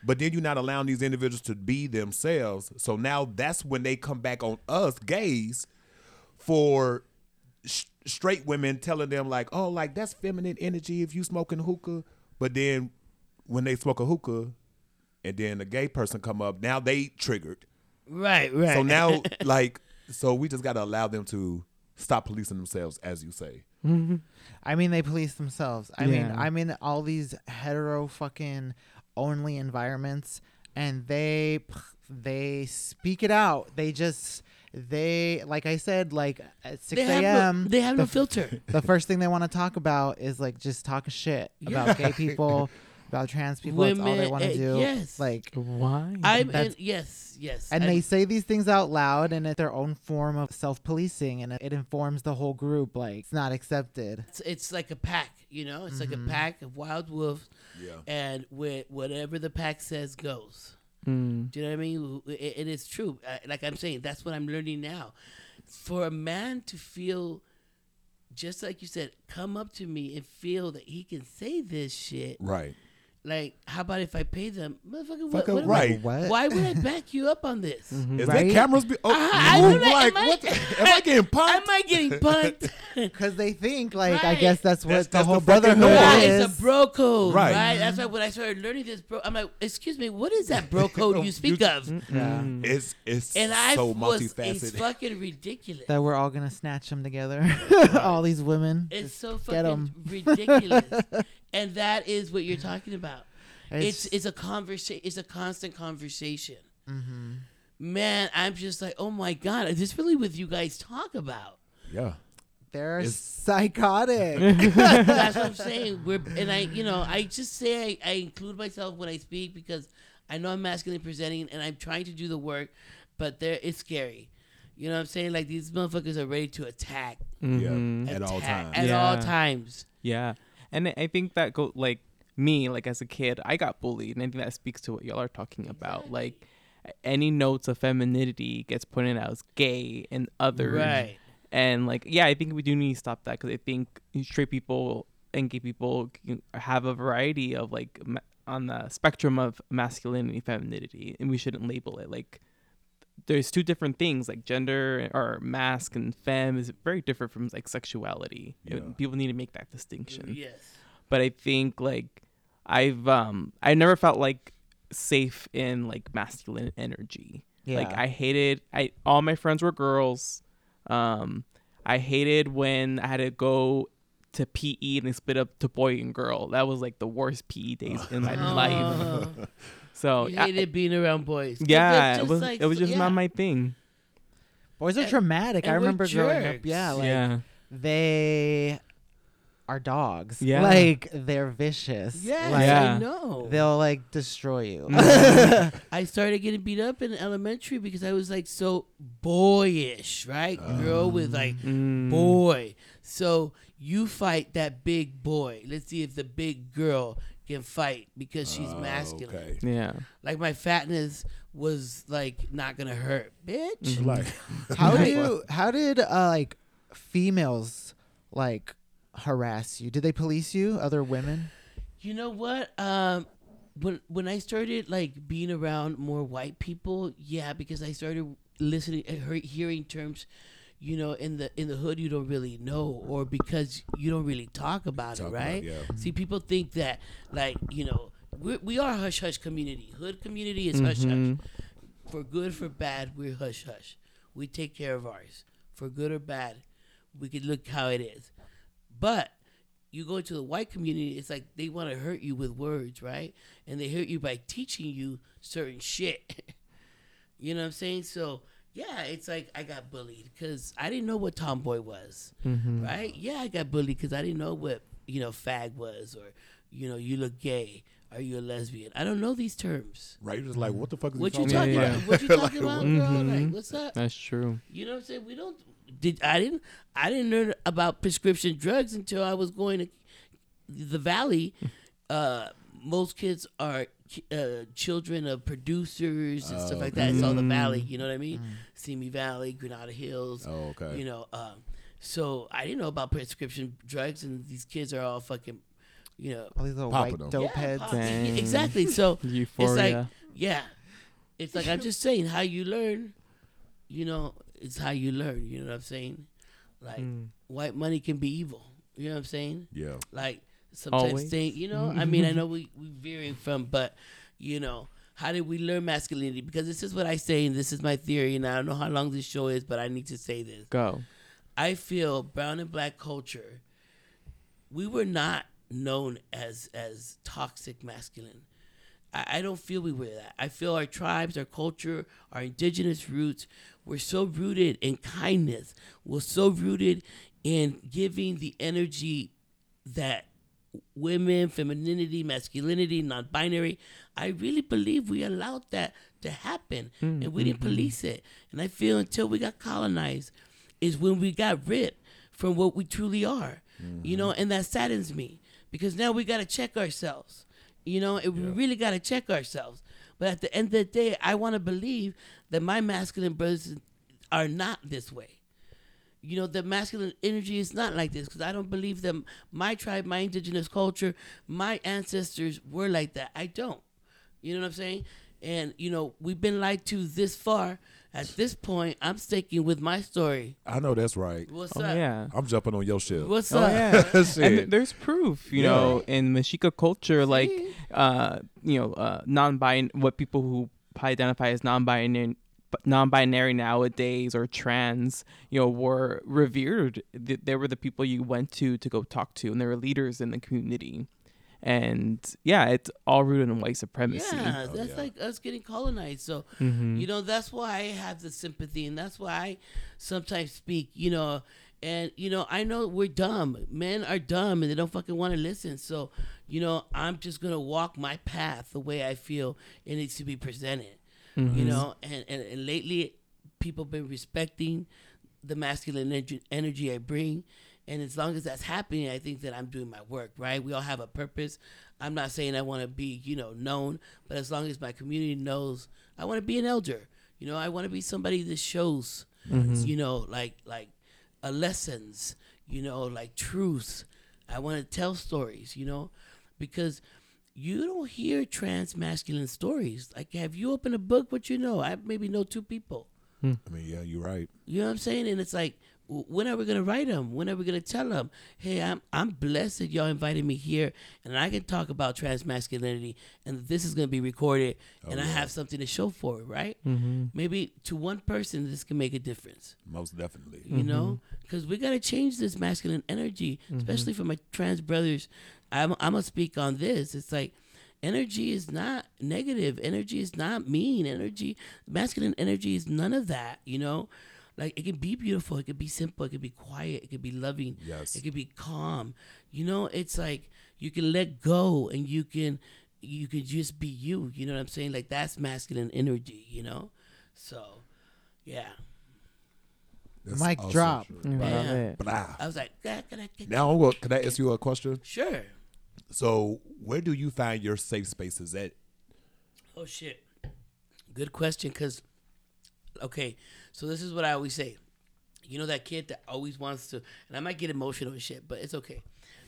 But then you're not allowing these individuals to be themselves. So now that's when they come back on us gays for sh- straight women telling them like, oh, like that's feminine energy if you smoking hookah. But then when they smoke a hookah and then a gay person come up, now they triggered. Right, right. So now like, so we just got to allow them to stop policing themselves, as you say. Mm-hmm. I mean, they police themselves. I yeah. mean, I'm in all these hetero fucking... only environments, and they they speak it out. They just they like I said, like at six a.m. they have no the, filter. The first thing they want to talk about is like just talk shit yeah. about gay people, about trans people. Women, that's all they want to uh, do. Yes. Like why? I'm and yes, yes. And I'm, they say these things out loud, and it's their own form of self policing, and it, it informs the whole group. Like it's not accepted. It's, it's like a pack. you know? It's mm-hmm. like a pack of wild wolves. Yeah. And with whatever the pack says goes. Mm. Do you know what I mean? It, it is true. Uh, like I'm saying, that's what I'm learning now. For a man to feel, just like you said, come up to me and feel that he can say this shit. Right. Like, how about if I pay them? Motherfucker, what, what right. I, what? Why would I back you up on this? Mm-hmm. Is right? that cameras be oh, uh, move like, am, what I, the, am I getting punked? Am I getting punked? Because they think, like, right. I guess that's what that's, the that's whole brotherhood right. is. It's a bro code, right? right? That's why when I started learning this, bro, I'm like, excuse me, what is that bro code you speak you, of? Yeah. It's, it's and I so was, multifaceted. It's fucking ridiculous. That we're all going to snatch them together. All these women. It's so fucking ridiculous. And that is what you're talking about. It's it's, it's a conversation. It's a constant conversation. Mm-hmm. Man, I'm just like, oh my god, is this really what you guys talk about? Yeah, they're it's- psychotic. That's what I'm saying. We're and I, you know, I just say I, I include myself when I speak because I know I'm masculine presenting and I'm trying to do the work, but there it's scary. You know what I'm saying? Like these motherfuckers are ready to attack. Mm-hmm. attack at all times. At yeah. all times. Yeah. And I think that go like me, like as a kid, I got bullied, and I think that speaks to what y'all are talking about. Exactly. Like any notes of femininity gets pointed out as gay and other, right? And like, yeah, I think we do need to stop that because I think straight people and gay people have a variety of like ma- on the spectrum of masculinity, femininity, and we shouldn't label it like. There's two different things, like gender or mask and femme is very different from like sexuality. Yeah. It, people need to make that distinction. Yes. But I think like I've um I never felt like safe in like masculine energy. Yeah. Like I hated I all my friends were girls. Um I hated when I had to go to P E and they split up to boy and girl. That was like the worst P E days in my life. So you hated I, being around boys. Yeah, it was. Like, it was just yeah. not my thing. Boys are and, traumatic. And I remember growing up. Yeah, like yeah. they are dogs. Yeah, like they're vicious. Yes, like, yeah, I know. They'll like destroy you. I started getting beat up in elementary because I was like so boyish, right? Um, Girl with like mm. boy. So you fight that big boy. Let's see if the big girl can fight because she's oh, masculine. Okay. Yeah. Like my fatness was like not gonna hurt, bitch. Mm-hmm. Like, how do you, how did uh, like females like harass you? Did they police you? Other women? You know what? Um, when when I started like being around more white people, yeah, because I started listening, hearing terms. You know, in the in the hood, you don't really know, or because you don't really talk about talk it, right? About, yeah. See, people think that, like, you know, we're, we are hush hush community. Hood community is mm-hmm. hush hush. For good, for bad, we're hush hush. We take care of ours. For good or bad, we can look how it is. But you go into the white community, it's like they want to hurt you with words, right? And they hurt you by teaching you certain shit. You know what I'm saying? So. Yeah, it's like I got bullied because I didn't know what tomboy was, mm-hmm. right? Yeah, I got bullied because I didn't know what, you know, fag was or, you know, you look gay. Are you a lesbian? I don't know these terms. Right, you're just like, what the fuck is what you talking yeah, about? Yeah. What you talking like, about, girl? Mm-hmm. Like, what's up? That's true. You know what I'm saying? We don't, did, I didn't, I didn't learn about prescription drugs until I was going to the Valley. uh, most kids are Uh, children of producers and oh, stuff like that. It's all the Valley, you know what I mean? Mm. Simi Valley, Granada Hills. Oh, okay. You know, um, so I didn't know about prescription drugs, and these kids are all fucking, you know, all these little white dope yeah, heads. And exactly. So euphoria. It's like, yeah, it's like I'm just saying how you learn. You know, it's how you learn. You know what I'm saying? Like mm. white money can be evil. You know what I'm saying? Yeah. Like. Sometimes thing, you know, I mean, I know we, we veering from, but, you know, how did we learn masculinity? Because this is what I say, and this is my theory, and I don't know how long this show is, but I need to say this. Go. I feel brown and black culture, we were not known as, as toxic masculine. I, I don't feel we were that. I feel our tribes, our culture, our indigenous roots were so rooted in kindness, were so rooted in giving the energy that women, femininity, masculinity, non-binary. I really believe we allowed that to happen, mm, and we mm-hmm. didn't police it. And I feel until we got colonized is when we got ripped from what we truly are. mm-hmm. you know, and that saddens me because now we got to check ourselves, you know, yeah. we really got to check ourselves. But at the end of the day, I want to believe that my masculine brothers are not this way. You know, the masculine energy is not like this because I don't believe that my tribe, my indigenous culture, my ancestors were like that. I don't. You know what I'm saying? And, you know, we've been lied to this far. At this point, I'm sticking with my story. I know that's right. What's oh, up? Yeah. I'm jumping on your ship. What's oh, up? Yeah. And th- there's proof, you yeah. know, in Mexica culture, See? like, uh, you know, uh, non-binary, what people who identify as non-binary, non-binary nowadays or trans, you know, were revered. Th- they were the people you went to to go talk to, and they were leaders in the community. And yeah, it's all rooted in white supremacy. Yeah, that's oh, yeah. like us getting colonized. So, mm-hmm. you know, that's why I have the sympathy, and that's why I sometimes speak, you know. And, you know, I know we're dumb. Men are dumb, and they don't fucking want to listen. So, you know, I'm just going to walk my path the way I feel it needs to be presented, mm-hmm. you know. And, and, and lately, people have been respecting the masculine energy, energy I bring. And as long as that's happening, I think that I'm doing my work, right? We all have a purpose. I'm not saying I want to be, you know, known, but as long as my community knows, I want to be an elder. You know, I want to be somebody that shows, mm-hmm. you know, like like uh, lessons, you know, like truths. I want to tell stories, you know, because you don't hear trans masculine stories. Like, have you opened a book? What you know? I maybe know two people. Hmm. I mean, yeah, you're right. You know what I'm saying? And it's like, when are we going to write them? When are we going to tell them? Hey, I'm I'm blessed that y'all invited me here, and I can talk about trans masculinity, and this is going to be recorded, oh, and yeah. I have something to show for it, right? Mm-hmm. Maybe to one person, this can make a difference. Most definitely. You mm-hmm. know? Because we got to change this masculine energy, mm-hmm. especially for my trans brothers. I'm, I'm going to speak on this. It's like, energy is not negative. Energy is not mean. Energy, masculine energy is none of that, you know? Like, it can be beautiful, it can be simple, it can be quiet, it can be loving, yes. it can be calm. You know, it's like you can let go and you can you can just be you. You know what I'm saying? Like, that's masculine energy, you know? So, yeah. That's mic drop. Mm-hmm. Blah. I was like, can I, can now I'm gonna, can I ask you a question? Sure. So, where do you find your safe spaces at? Oh, shit. Good question, because... Okay, so this is what I always say. You know that kid that always wants to, and I might get emotional and shit, but it's okay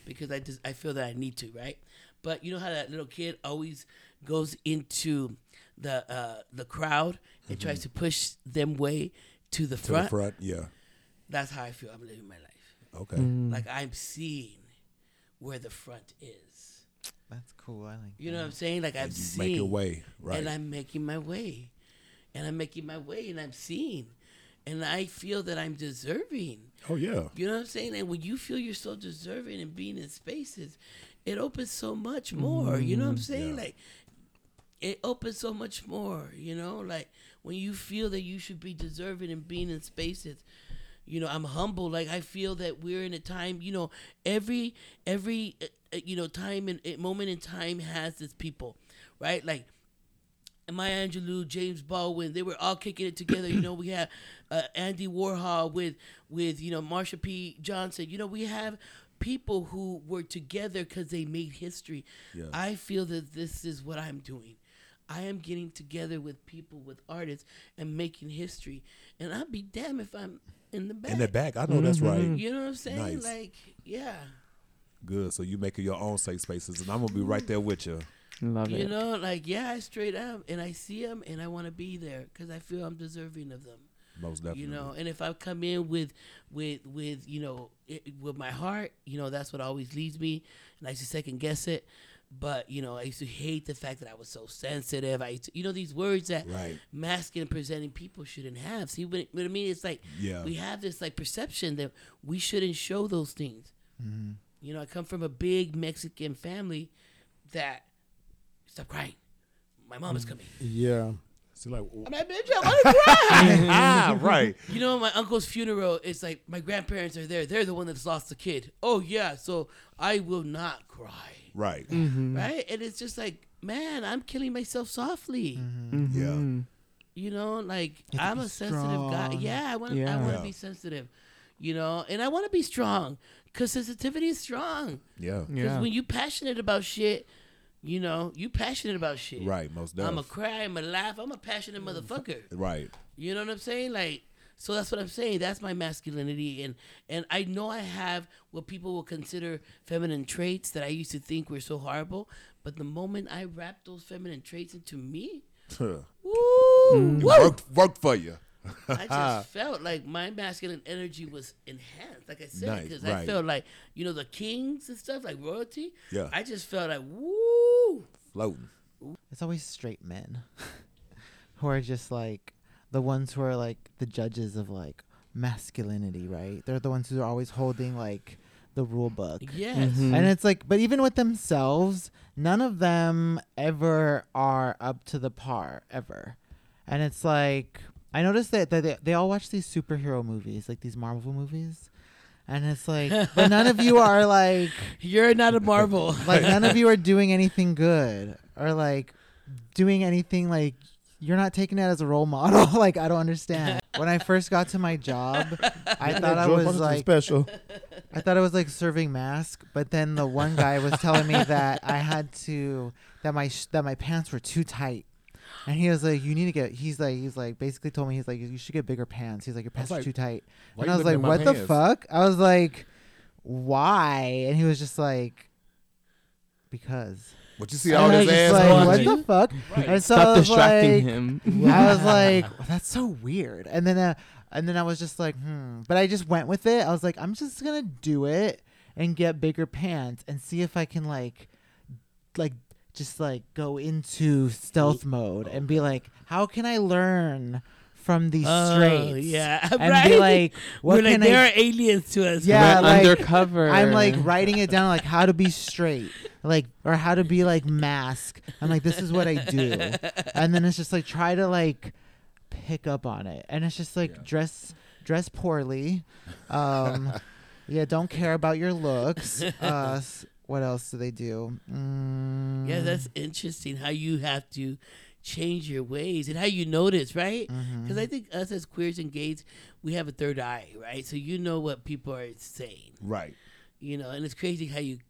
because I just I feel that I need to, right? But you know how that little kid always goes into the uh, the crowd and mm-hmm. tries to push them way to the to front. The front, yeah. That's how I feel. I'm living my life. Okay, mm. like I'm seeing where the front is. That's cool. I like. You know that. What I'm saying? Like, and I'm seeing. Make your way, right? And I'm making my way. And I'm making my way, and I'm seeing. And I feel that I'm deserving. Oh, yeah. You know what I'm saying? And when you feel you're so deserving and being in spaces, it opens so much more. Mm-hmm. You know what I'm saying? Yeah. Like, it opens so much more, you know? Like, when you feel that you should be deserving and being in spaces, you know, I'm humble. Like, I feel that we're in a time, you know, every, every uh, you know, time and uh, moment in time has its people, right? Like, Maya Angelou, James Baldwin, they were all kicking it together. You know, we have uh, Andy Warhol with, with, you know, Marsha P. Johnson. You know, we have people who were together because they made history. Yeah. I feel that this is what I'm doing. I am getting together with people, with artists, and making history. And I'll be damned if I'm in the back. In the back. I know mm-hmm. that's right. You know what I'm saying? Nice. Like, yeah. Good. So you making your own safe spaces, and I'm going to be right there with you. Love you it. know, like, yeah, I straight up, and I see them, and I want to be there because I feel I'm deserving of them. Most definitely. You know, and if I come in with, with, with you know, it, with my heart, you know, that's what always leads me, and I used to second guess it. But, you know, I used to hate the fact that I was so sensitive. I used to, you know, these words that right. masculine presenting people shouldn't have. See what, what I mean? It's like yeah. we have this, like, perception that we shouldn't show those things. Mm-hmm. You know, I come from a big Mexican family that, stop crying. My mom is coming. Yeah. So like, I'm like, bitch, I want to cry. Ah, right. You know, my uncle's funeral, it's like my grandparents are there. They're the one that's lost the kid. Oh, yeah. So I will not cry. Right. Mm-hmm. Right? And it's just like, man, I'm killing myself softly. Mm-hmm. Yeah. You know, like, I'm a sensitive strong. guy. Yeah, I want to yeah. I want to yeah. be sensitive. You know, and I want to be strong. Because sensitivity is strong. Yeah. Because yeah. when you passionate about shit, you know, you passionate about shit. Right, most definitely. I'm going to cry, I'm going to laugh, I'm a passionate motherfucker. Right. You know what I'm saying? Like, so that's what I'm saying. That's my masculinity. And, and I know I have what people will consider feminine traits that I used to think were so horrible. But the moment I wrapped those feminine traits into me, woo, mm. worked, worked for you. I just felt like my masculine energy was enhanced, like I said, because nice, right. I felt like, you know, the kings and stuff, like royalty. Yeah. I just felt like, woo. Floating. It's always straight men who are just like the ones who are like the judges of like masculinity, right? They're the ones who are always holding like the rule book. Yes. Mm-hmm. And it's like, but even with themselves, none of them ever are up to the par, ever. And it's like... I noticed that, that they, they all watch these superhero movies, like these Marvel movies. And it's like, but none of you are like... You're not a Marvel. Like, none of you are doing anything good. Or, like, doing anything, like, you're not taking it as a role model. Like, I don't understand. When I first got to my job, I thought I was, like... special. I thought I was, like, serving mask. But then the one guy was telling me that I had to... That my sh- that my pants were too tight. And he was like, you need to get, he's like, he's like, basically told me, he's like, you should get bigger pants. He's like, your pants like, are too tight. And I was like, what pants? The fuck? I was like, why? And he was just like, because. What you see all his ass like, what the fuck? Right. And so Stop I distracting like, him. I was like, well, that's so weird. And then, uh, and then I was just like, hmm. But I just went with it. I was like, I'm just going to do it and get bigger pants and see if I can like, like, just like go into stealth mode and be like, how can I learn from these oh, traits? Yeah, and right? be like, what We're can like, I? There are aliens to us. Yeah, like, undercover. I'm like writing it down, like how to be straight, like or how to be like mask. I'm like, this is what I do, and then it's just like try to like pick up on it, and it's just like yeah. dress dress poorly. Um, yeah, don't care about your looks. Uh, What else do they do? Mm. Yeah, that's interesting how you have to change your ways and how you notice, right? Because mm-hmm. I think us as queers and gays, we have a third eye, right? So you know what people are saying. Right. You know, and it's crazy how you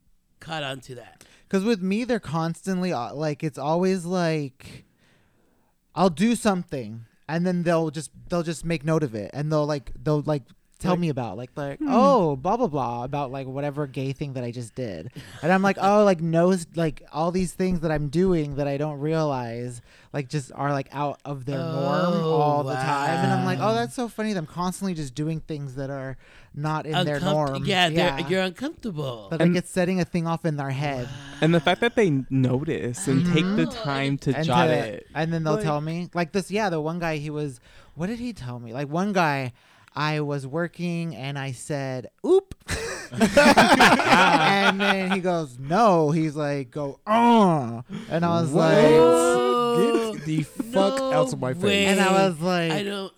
caught on to that. Because with me, they're constantly, like, it's always like, I'll do something. And then they'll just, they'll just make note of it. And they'll, like, they'll, like, tell like, me about like like mm-hmm. oh blah blah blah about like whatever gay thing that I just did, and I'm like oh like no like all these things that I'm doing that I don't realize like just are like out of their oh, norm all wow. the time, and I'm like oh that's so funny that I'm constantly just doing things that are not in Uncom- their norm. Yeah, yeah. You're uncomfortable. But and like it's setting a thing off in their head. And the fact that they notice and take the time to and jot to, it, and then they'll like, tell me like this. Yeah, the one guy he was. What did he tell me? Like one guy. I was working and I said, oop. And then he goes, no. He's like, go on. And I was what? like, Whoa. Get the fuck no out of my way. face. And I was like, I don't.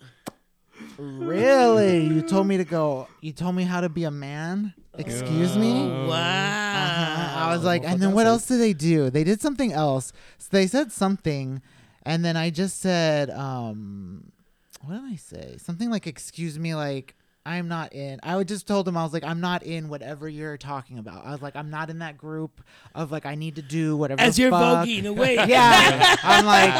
Really? You told me to go. You told me how to be a man? Excuse me? Oh, wow. Uh-huh. I was like, and then what else did they do? They did something else. So they said something. And then I just said, um, what did I say? Something like, excuse me, like, I'm not in. I would just told him, I was like, I'm not in whatever you're talking about. I was like, I'm not in that group of, like, I need to do whatever As the you're fuck. voguing away. Yeah. I'm like,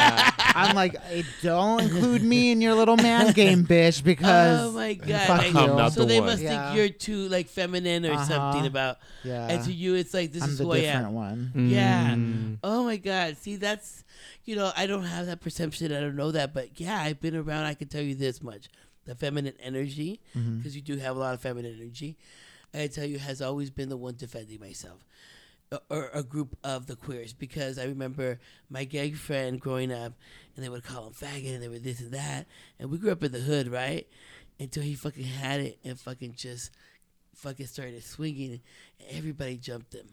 I'm like, hey, don't include me in your little man game, bitch, because oh, my God. Fuck you. Not so the they one. must yeah. think you're too, like, feminine or uh-huh. something about. Yeah. And to you, it's like, this I'm is who I am. I'm the different one. Yeah. Mm. Oh, my God. See, that's. You know, I don't have that perception. I don't know that. But, yeah, I've been around. I can tell you this much. The feminine energy, because mm-hmm. you do have a lot of feminine energy, I tell you, has always been the one defending myself or a group of the queers. Because I remember my gay friend growing up, and they would call him faggot, and they would this and that. And we grew up in the hood, right? Until he fucking had it and fucking just fucking started swinging, and everybody jumped him.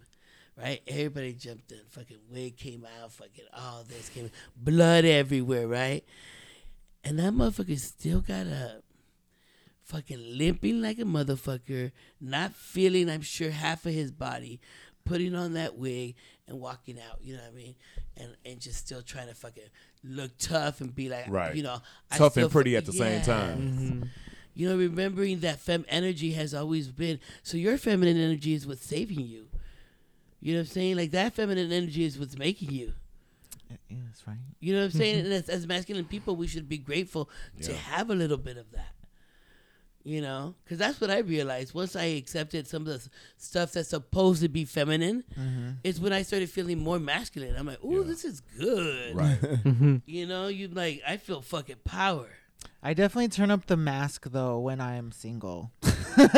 Right? Everybody jumped in. Fucking wig came out. Fucking all this came out. Blood everywhere, right? And that motherfucker still got up. Fucking limping like a motherfucker. Not feeling, I'm sure, half of his body. Putting on that wig and walking out. You know what I mean? And and just still trying to fucking look tough and be like, right. you know. Tough I still and pretty fucking, at the yeah. same time. Mm-hmm. You know, remembering that femme energy has always been, so your feminine energy is what's saving you. You know what I'm saying? Like, that feminine energy is what's making you. Yeah, that's right. You know what I'm saying? And as, as masculine people, we should be grateful yeah. to have a little bit of that. You know? Because that's what I realized. Once I accepted some of the stuff that's supposed to be feminine, mm-hmm. it's when I started feeling more masculine. I'm like, ooh, yeah. this is good. Right. You know? You like, I feel fucking power. I definitely turn up the mask, though, when I am single. Because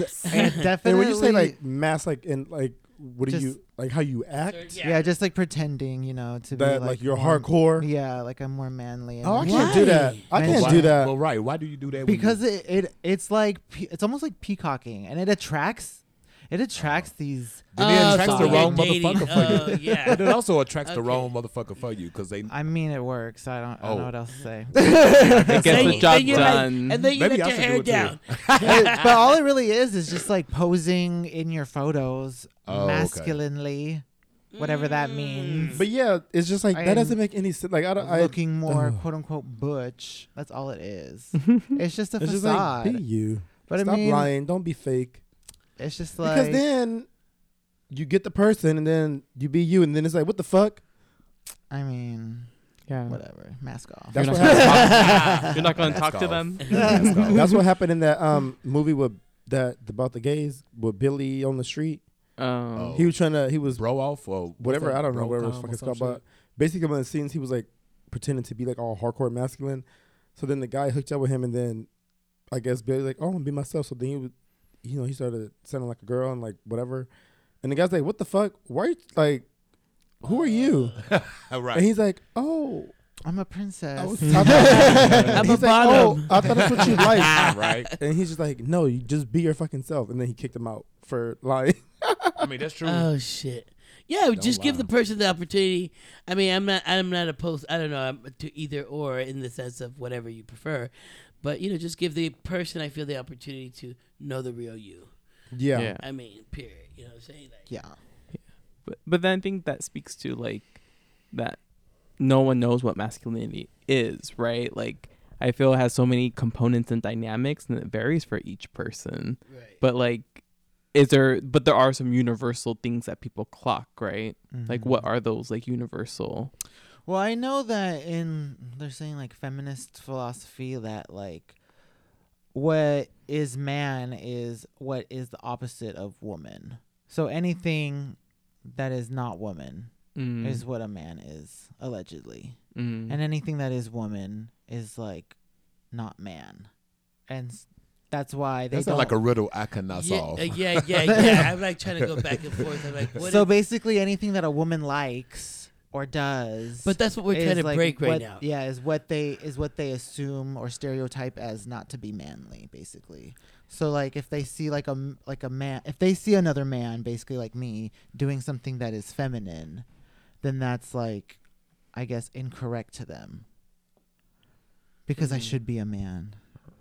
it, it definitely... And when you say, like, mask, like, in, like, what do you... Like how you act? Yeah. yeah, just like pretending, you know, to that, be like, like you're more, hardcore. Yeah, like I'm more manly. And oh, I can't why? do that. I can't why, do that. Well, right. Why do you do that? Because you- it, it it's like it's almost like peacocking, and it attracts it attracts oh. these. And it attracts oh, the wrong dating. motherfucker uh, for you. Yeah. But it also attracts okay. the wrong motherfucker for you because they. I mean, it works. I don't. I don't oh. know what else to say. It gets the job done, like, and then you Maybe let I your hair down. But all it really is is just like posing in your photos. Oh, masculinely, okay. whatever that means. But yeah, it's just like I that doesn't make any sense. Like I don't looking I, more oh. quote unquote butch. That's all it is. It's just a it's facade. Just like, be you. But Stop I mean, lying. Don't be fake. It's just like because then you get the person, and then you be you, and then it's like, what the fuck? I mean, yeah, whatever. Mask off. That's You're what happened. You're not going to talk to them. That's what happened in that um movie with that about the gays with Billy on the street. Um, he was trying to, he was bro off or whatever. I don't know whatever it was fucking called. But basically, one of the scenes, he was like pretending to be like all hardcore masculine. So then the guy hooked up with him, and then I guess Billy's like, "Oh, I'm gonna be myself." So then he would, you know, he started sounding like a girl and like whatever. And the guy's like, "What the fuck? Why are you like, who are you?" Right. And he's like, "Oh, I'm a princess. I was, I I'm he's a like, bottom. Oh, I thought that's what you like." Right. And he's just like, "No, you just be your fucking self." And then he kicked him out for lying. I mean, that's true. Oh shit. Yeah, don't just lie. Give the person the opportunity. I mean, I'm not. I'm not opposed. I don't know I'm to either or in the sense of whatever you prefer, but you know, just give the person I feel the opportunity to know the real you. Yeah. yeah. I mean, period. You know what I'm saying? Like, yeah. yeah. But but then I think that speaks to like that. No one knows what masculinity is, right? Like, I feel it has so many components and dynamics, and it varies for each person. Right. But like, is there? But there are some universal things that people clock, right? Mm-hmm. Like, what are those? Like universal. Well, I know that in they're saying like feminist philosophy that like, what is man is what is the opposite of woman. So anything that is not woman. Mm. Is what a man is, allegedly. Mm. And anything that is woman is, like, not man. And that's why they that's don't... That's like a riddle I cannot yeah, solve. Uh, yeah, yeah, yeah. I'm, like, trying to go back and forth. I'm like, what So if... basically anything that a woman likes or does... But that's what we're trying to like break what, right now. Yeah, is what they is what they assume or stereotype as not to be manly, basically. So, like, if they see, like, a, like a man... If they see another man, basically like me, doing something that is feminine... then that's, like, I guess, incorrect to them. Because mm. I should be a man.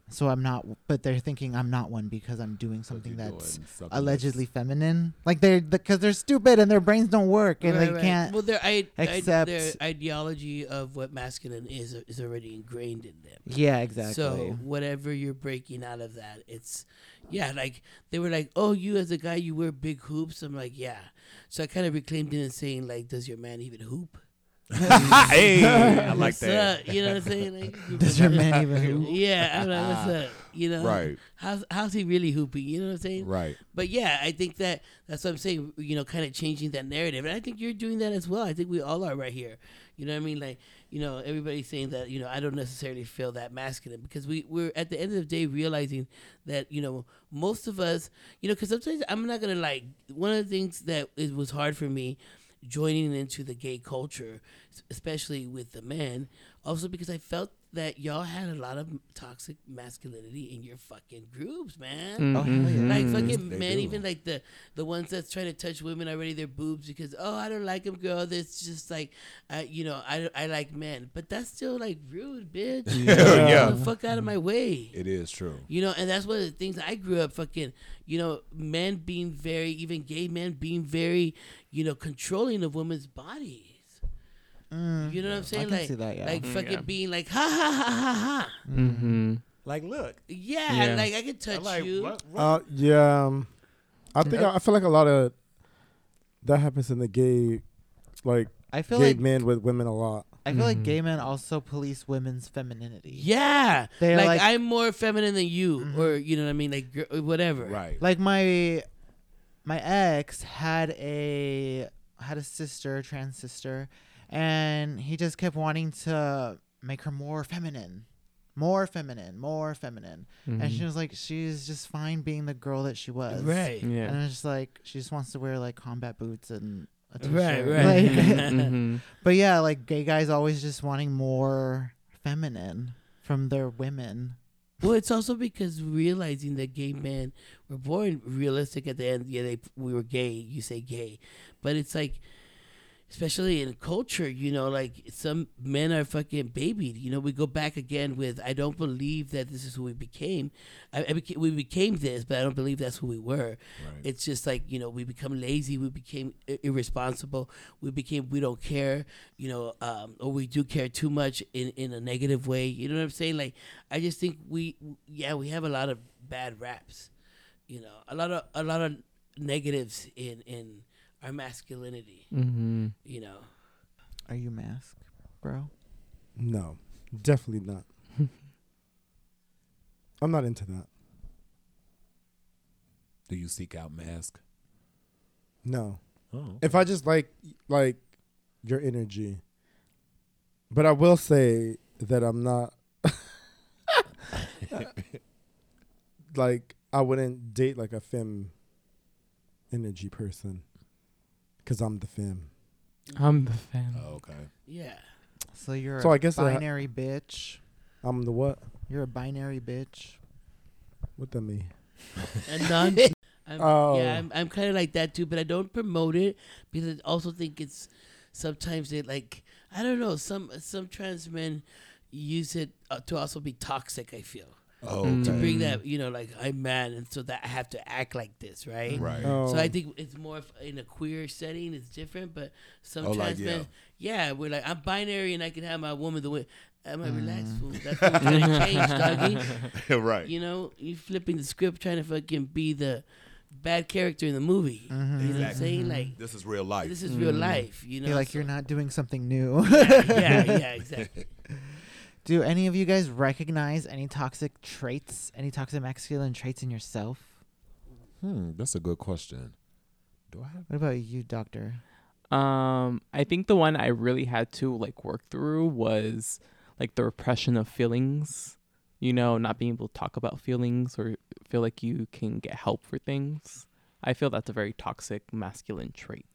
So I'm not, but they're thinking I'm not one because I'm doing something that's something allegedly that's... feminine. Like, they're, because they're stupid and their brains don't work and right, they right. can't well, their, I, accept. I, their ideology of what masculine is is already ingrained in them. Yeah, exactly. So whatever you're breaking out of that, it's, yeah, like, they were like, "Oh, you as a guy, you wear big hoops." I'm like, yeah. So I kind of reclaimed it and saying, like, does your man even hoop? Hey, I like what's that. Up? You know what I'm saying? Like, does your man even hoop? Yeah, I'm like, what's up? You know, right? How's how's he really hooping? You know what I'm saying? Right. But yeah, I think that that's what I'm saying. You know, kind of changing that narrative, and I think you're doing that as well. I think we all are right here. You know what I mean? Like, you know, everybody's saying that. You know, I don't necessarily feel that masculine because we we're at the end of the day realizing that you know most of us, you know, because sometimes I'm not gonna like one of the things that it was hard for me. Joining into the gay culture, especially with the men, also because I felt that y'all had a lot of toxic masculinity in your fucking groups, man. Mm-hmm. Oh, hell yeah. Like fucking they men, do. Even like the the ones that's trying to touch women already, their boobs because oh I don't like them, girl. That's just like, I, you know, I I like men, but that's still like rude, bitch. Yeah, yeah. Get the fuck out of my way. It is true. You know, and that's one of the things I grew up fucking. You know, men being very, even gay men being very, you know, controlling of women's bodies. Mm. You know what I'm saying? I can like, see that, yeah. like mm, fucking yeah. being like, ha ha ha ha ha. Mm-hmm. Like, look. Yeah, yeah. like I can touch like, you. What, what? Uh, yeah, um, I think I, I feel like a lot of that happens in the gay, like I feel gay like men with women a lot. I feel mm-hmm. like gay men also police women's femininity. Yeah, they're like, like I'm more feminine than you, mm-hmm. or you know what I mean, like whatever. Right. Like my my ex had a had a sister, trans sister, and he just kept wanting to make her more feminine, more feminine, more feminine, mm-hmm. and she was like, she's just fine being the girl that she was. Right. Yeah. And it's just like she just wants to wear like combat boots and. Right, right. Like, mm-hmm. But yeah, like gay guys always just wanting more feminine from their women. Well, it's also because realizing that gay men were born realistic at the end. Yeah, they we were gay. You say gay, but it's like, especially in culture, you know, like some men are fucking babied. You know, we go back again with I don't believe that this is who we became. I, I beca- we became this, but I don't believe that's who we were. Right. It's just like, you know, we become lazy. We became ir- irresponsible. We became we don't care, you know, um, or we do care too much in, in a negative way. You know what I'm saying? Like, I just think we, yeah, we have a lot of bad raps, you know, a lot of a lot of negatives in in. Our masculinity, mm-hmm. you know. Are you masked, bro? No, definitely not. I'm not into that. Do you seek out mask? No. Oh. Okay. If I just like like your energy, but I will say that I'm not like I wouldn't date like a femme energy person. Because I'm the femme. I'm the femme. Oh, okay. Yeah. So you're so a I guess binary I, bitch. I'm the what? You're a binary bitch. What that mean? And non- I'm, oh. Yeah, I'm, I'm kind of like that too, but I don't promote it because I also think it's sometimes it like, I don't know, some some trans men use it uh, to also be toxic, I feel. Oh, okay. To bring that, you know, like I'm man, and so that I have to act like this, right? Right. Oh. So I think it's more in a queer setting, it's different. But sometimes, oh, like, yeah. yeah, we're like I'm binary, and I can have my woman the way. I'm like, mm. relax, fool. That's what we're trying to change, doggy. Right. You know, you flipping the script, trying to fucking be the bad character in the movie. Mm-hmm. You know exactly. what I'm saying? Like this is real life. This is mm. real life. You know, you're like so, you're not doing something new. yeah, yeah, yeah, exactly. Do any of you guys recognize any toxic traits, any toxic masculine traits in yourself? Hmm, that's a good question. Do I have? What about you, Doctor? Um, I think the one I really had to like work through was like the repression of feelings. You know, not being able to talk about feelings or feel like you can get help for things. I feel that's a very toxic masculine trait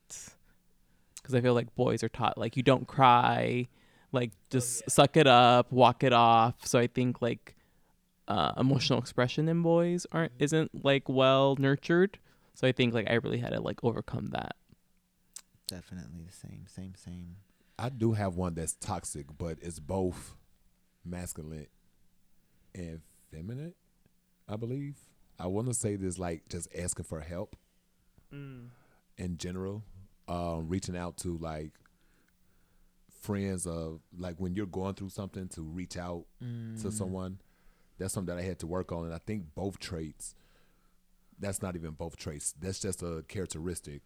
because I feel like boys are taught like you don't cry. Like, just oh, yeah. suck it up, walk it off. So I think, like, uh, emotional expression in boys aren't isn't, like, well nurtured. So I think, like, I really had to, like, overcome that. Definitely the same, same, same. I do have one that's toxic, but it's both masculine and feminine, I believe. I want to say this, like, just asking for help mm. in general. Uh, reaching out to, like, friends of like when you're going through something to reach out mm. to someone. That's something that I had to work on, and I think both traits that's not even both traits that's just a characteristic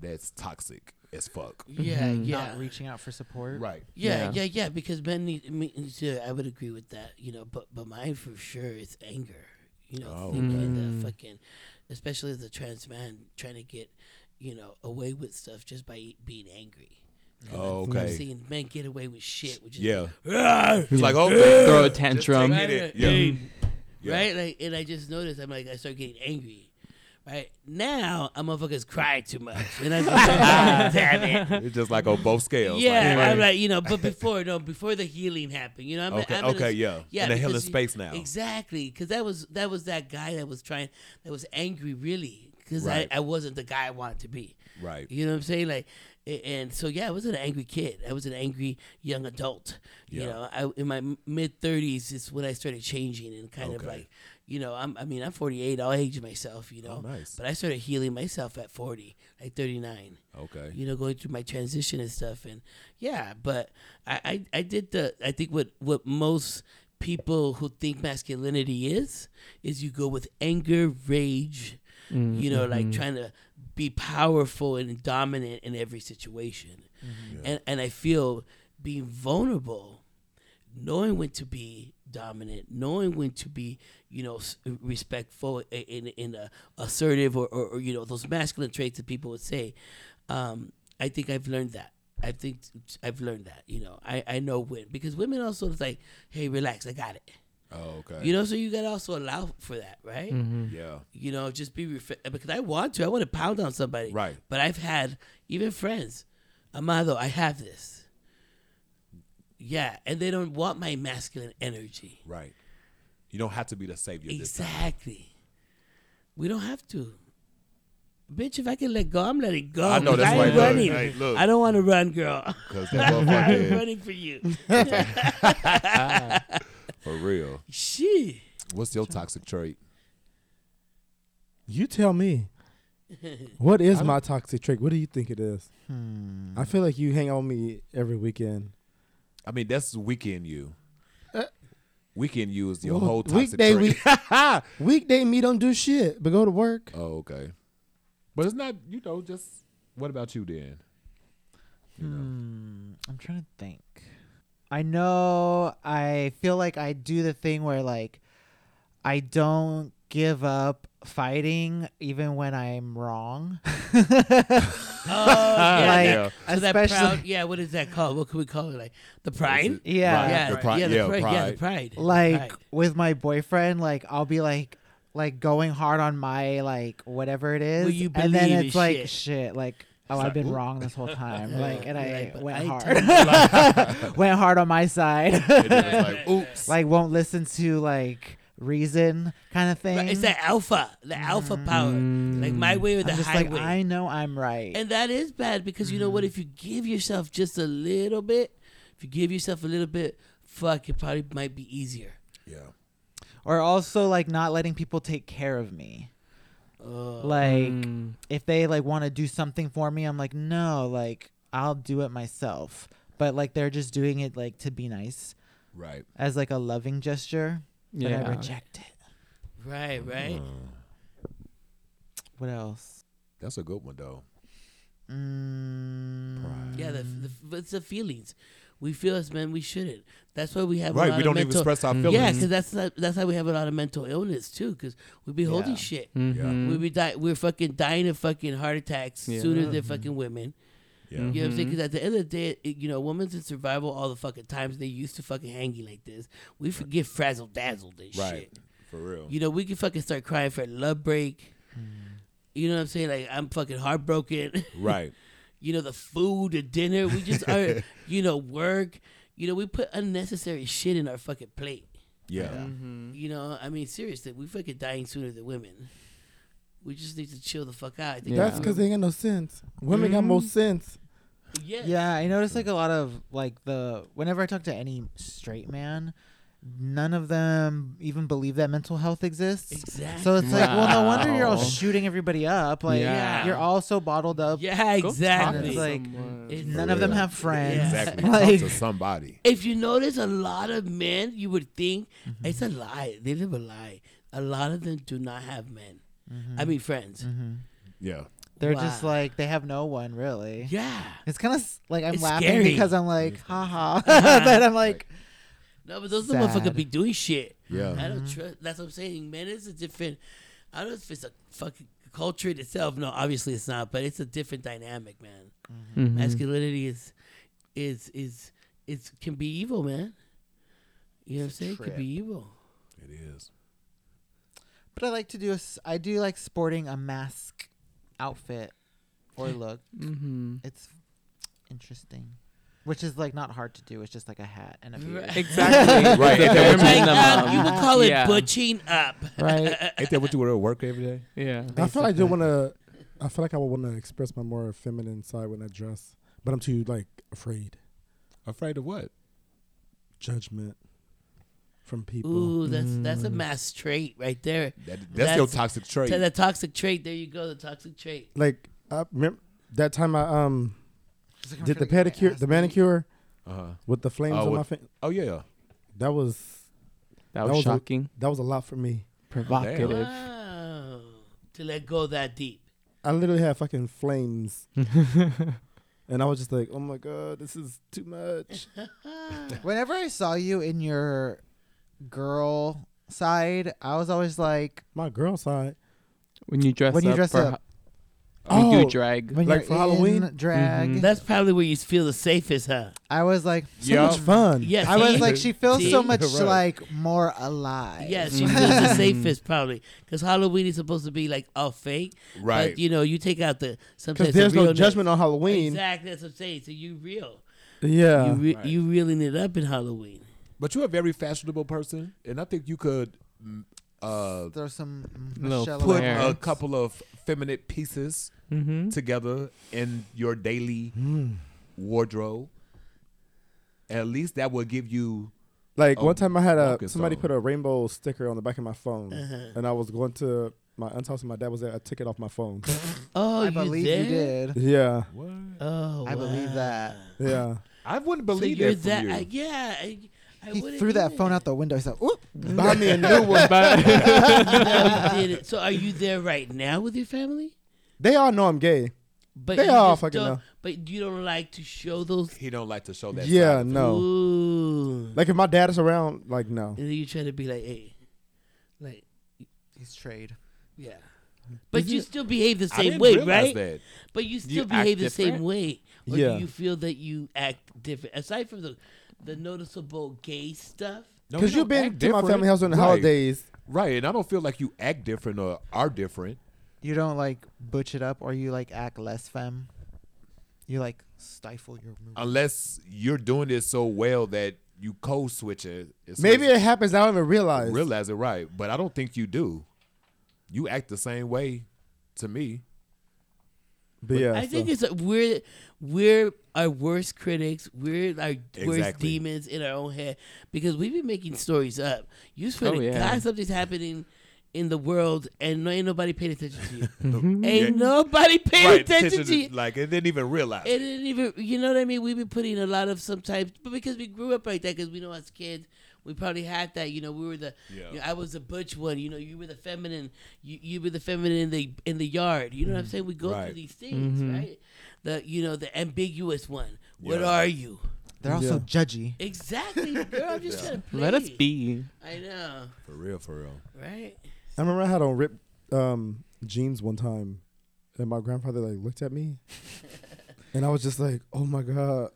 that's toxic as fuck. Yeah mm-hmm. yeah not reaching out for support. Right yeah yeah yeah, yeah because men need, need to, I would agree with that, you know, but but mine for sure is anger, you know. oh, thinking okay. that fucking especially as a trans man trying to get, you know, away with stuff just by being angry. Oh, okay. I've seen men get away with shit. Which is yeah. Like, he's like, okay, throw a tantrum. Right, it. Yeah. Yeah. right? Like, and I just noticed, I'm like, I start getting angry. Right? Now, I'm motherfuckers cry too much. And I'm like, ah, damn it. It's just like on both scales. Yeah. Like, I'm like, you know, but before, no, before the healing happened, you know, I'm okay, like, I'm okay, a, yeah. yeah. In the healing space now. Exactly. Because that was, that was that guy that was trying, that was angry, really. Because right. I, I wasn't the guy I wanted to be. Right. You know what I'm saying? Like, and so, yeah, I was an angry kid. I was an angry young adult. Yeah. You know, I, in my mid thirties is when I started changing and kind okay. of like, you know, I'm, I mean, I'm forty-eight. I'll age myself, you know. Oh, nice. But I started healing myself at forty, like thirty-nine. Okay. You know, going through my transition and stuff. And, yeah, but I, I, I did the, I think what, what most people who think masculinity is, is you go with anger, rage, mm-hmm. you know, like trying to be powerful and dominant in every situation. Mm-hmm. Yeah. And, and I feel being vulnerable, knowing when to be dominant, knowing when to be, you know, respectful and, and uh, assertive or, or, or, you know, those masculine traits that people would say. Um, I think I've learned that. I think I've learned that, you know, I, I know when, because women also is like, hey, relax, I got it. Oh, okay. You know, so you got to also allow for that, right? Mm-hmm. Yeah. You know, just be, ref- because I want to, I want to pound on somebody. Right. But I've had, even friends, Amado, I have this. Yeah, and they don't want my masculine energy. Right. You don't have to be the savior. Exactly. This time. We don't have to. Bitch, if I can let go, I'm letting go. I know that's I right. Running. Look, hey, look. I don't want to run, girl. Because I'm running for you. For real. She. What's your toxic trait? You tell me. What is my toxic trait? What do you think it is? Hmm. I feel like you hang out with me every weekend. I mean, that's weekend you. Uh, weekend you is your well, whole toxic weekday trait. Week, weekday me don't do shit, but go to work. Oh, okay. But it's not, you know, just, what about you then? You know. Hmm, I'm trying to think. I know I feel like I do the thing where, like, I don't give up fighting even when I'm wrong. Oh, yeah, like, yeah. So that proud, yeah, what is that called? What could we call it? Like the pride? Yeah. Pride. Yeah, the pride. Yeah, the yeah, pride. pride. Yeah, the pride. Like pride. With my boyfriend, like I'll be like like going hard on my like whatever it is. Well, you believe and then it's, it's like shit, shit like oh, I've been wrong this whole time. Yeah. Like, and I like, went I hard. Went hard on my side. It was like, oops. Like won't listen to like reason kind of thing. Right, it's the alpha, the alpha mm. power, like my way or the I'm just highway. Like, I know I'm right, and that is bad because mm. you know what? If you give yourself just a little bit, if you give yourself a little bit, fuck, it probably might be easier. Yeah. Or also like not letting people take care of me. Uh, like mm. if they like want to do something for me, I'm like no, like I'll do it myself. But like they're just doing it like to be nice, right? As like a loving gesture. But yeah. I reject it. Right, right. Mm. What else? That's a good one, though. Mm. Pride. Yeah, the, the, it's the feelings. We feel as men, we shouldn't. That's why we have right, a lot we don't of mental, even express our feelings. Yeah, because that's not, that's how we have a lot of mental illness, too, because we be holding yeah. shit. Mm-hmm. Yeah. We be di- we're fucking dying of fucking heart attacks yeah. sooner mm-hmm. than fucking women. Yeah. You know what I'm saying? Because at the end of the day, it, you know, women's in survival all the fucking times. They used to fucking hangy like this. We forget frazzle dazzled and right. shit. For real. You know, we can fucking start crying for a love break. Mm. You know what I'm saying? Like, I'm fucking heartbroken. Right. You know, the food, the dinner. We just are, you know, work. You know, we put unnecessary shit in our fucking plate. Yeah. Mm-hmm. You know, I mean, seriously, we fucking dying sooner than women. We just need to chill the fuck out. I think yeah. That's because they ain't got no sense. Women mm-hmm. got more sense. Yeah. Yeah, I noticed like a lot of like the whenever I talk to any straight man, none of them even believe that mental health exists. Exactly. So it's wow. like, well, no wonder you're all shooting everybody up. Like yeah. you're all so bottled up. Yeah, exactly. It's like it, none real. Of them have friends. Yeah. Exactly. Like, talk to somebody. If you notice, a lot of men, you would think mm-hmm. it's a lie. They live a lie. A lot of them do not have men. Mm-hmm. I mean, friends. Mm-hmm. Yeah. They're wow. just like, they have no one, really. Yeah. It's kind of like, I'm it's laughing scary. Because I'm like, haha. Uh-huh. But I'm like, no, but those motherfuckers be doing shit. Yeah. Mm-hmm. I don't trust. That's what I'm saying. Man, it's a different, I don't know if it's a fucking culture in itself. No, obviously it's not, but it's a different dynamic, man. Mm-hmm. Mm-hmm. Masculinity is, is, is, it's can be evil, man. You know it's what I'm saying? Trip. It can be evil. It is. But I like to do a, I do like sporting a mask outfit or look. Mm-hmm. It's interesting. Which is like not hard to do. It's just like a hat and a beard. Exactly. Right. Like, um, you would call it yeah. butching up. Right. Ain't that what you wear to work every day? Yeah. Basically. I feel like I do want to, I feel like I would want to express my more feminine side when I dress, but I'm too like afraid. Afraid of what? Judgment. from people. Ooh, that's mm. that's a mass trait right there. That, that's, that's your toxic trait. That's a toxic trait. There you go, the toxic trait. Like, I remember that time I um like did the pedicure, the manicure uh-huh. with the flames oh, on with, my finger. Oh, yeah. That was... That, that was shocking. A, that was a lot for me. Provocative. Wow. To let go that deep. I literally had fucking flames. And I was just like, oh my God, this is too much. Whenever I saw you in your girl side, I was always like... My girl side? When you dress when up. When you dress up. When oh, you do drag. When like for Halloween? Drag. Mm-hmm. That's probably where you feel the safest, huh? I was like... So Yo. much fun. Yeah, I see? was like, she feels see? so much Correct. like more alive. Yeah, she feels the safest probably. Because Halloween is supposed to be like all fake. Right. But, you know, you take out the... Because there's the no judgment on Halloween. Exactly, that's what I'm saying. So you real. Yeah. You, re- right. you reeling it up in Halloween. But you're a very fashionable person. And I think you could... Uh, There's some Michelle put Harris. a couple of feminine pieces mm-hmm. together in your daily mm. wardrobe. At least that will give you. Like one time, I had a somebody on. put a rainbow sticker on the back of my phone, uh-huh. and I was going to my aunt's house, and my dad was there. I took it off my phone. oh, I you believe did? you did. Yeah. What? Oh, I wow. believe that. Yeah. I wouldn't believe so that. From that you. I, yeah. I, He threw that it. phone out the window. He said, "Oop, buy me a new one." No, did it. So, are you there right now with your family? They all know I'm gay. But they all fucking know. But you don't like to show those. He don't like to show that. Yeah, side. no. Ooh. Like if my dad is around, like no. And then you try to be like, "Hey, like he's trade." Yeah, but you, you still behave the same way, right? That. But you still you behave the different? same way, or yeah. do you feel that you act different aside from the? The noticeable gay stuff. Because no, you've been to different. my family house on the right. holidays. Right, and I don't feel like you act different or are different. You don't, like, butch it up or you, like, act less femme. You, like, stifle your movement. Unless you're doing this so well that you code-switch it. It's Maybe like, it happens, I don't even realize. Realize it, right. But I don't think you do. You act the same way to me. But, but yeah, I so. think it's a, we're we're our worst critics. We're our exactly. worst demons in our own head because we've been making stories up. You swear oh, to yeah. God, something's happening in the world, and ain't nobody paid attention to you. ain't yeah. nobody paid right, attention, attention to you. Like it didn't even realize. It didn't even. You know what I mean? We've been putting a lot of sometimes, but because we grew up like that, because we know as kids. We probably had that, you know. We were the, yeah. you know, I was the butch one, you know. You were the feminine, you, you were the feminine in the in the yard. You know mm-hmm. what I'm saying? We go right. through these things, mm-hmm. right? The you know the ambiguous one. Yeah. What are you? They're also yeah. judgy. Exactly, girl. I'm just yeah. trying to play. Let us be. I know. For real, for real. Right. I remember I had on ripped um, jeans one time, and my grandfather like looked at me, and I was just like, oh my God.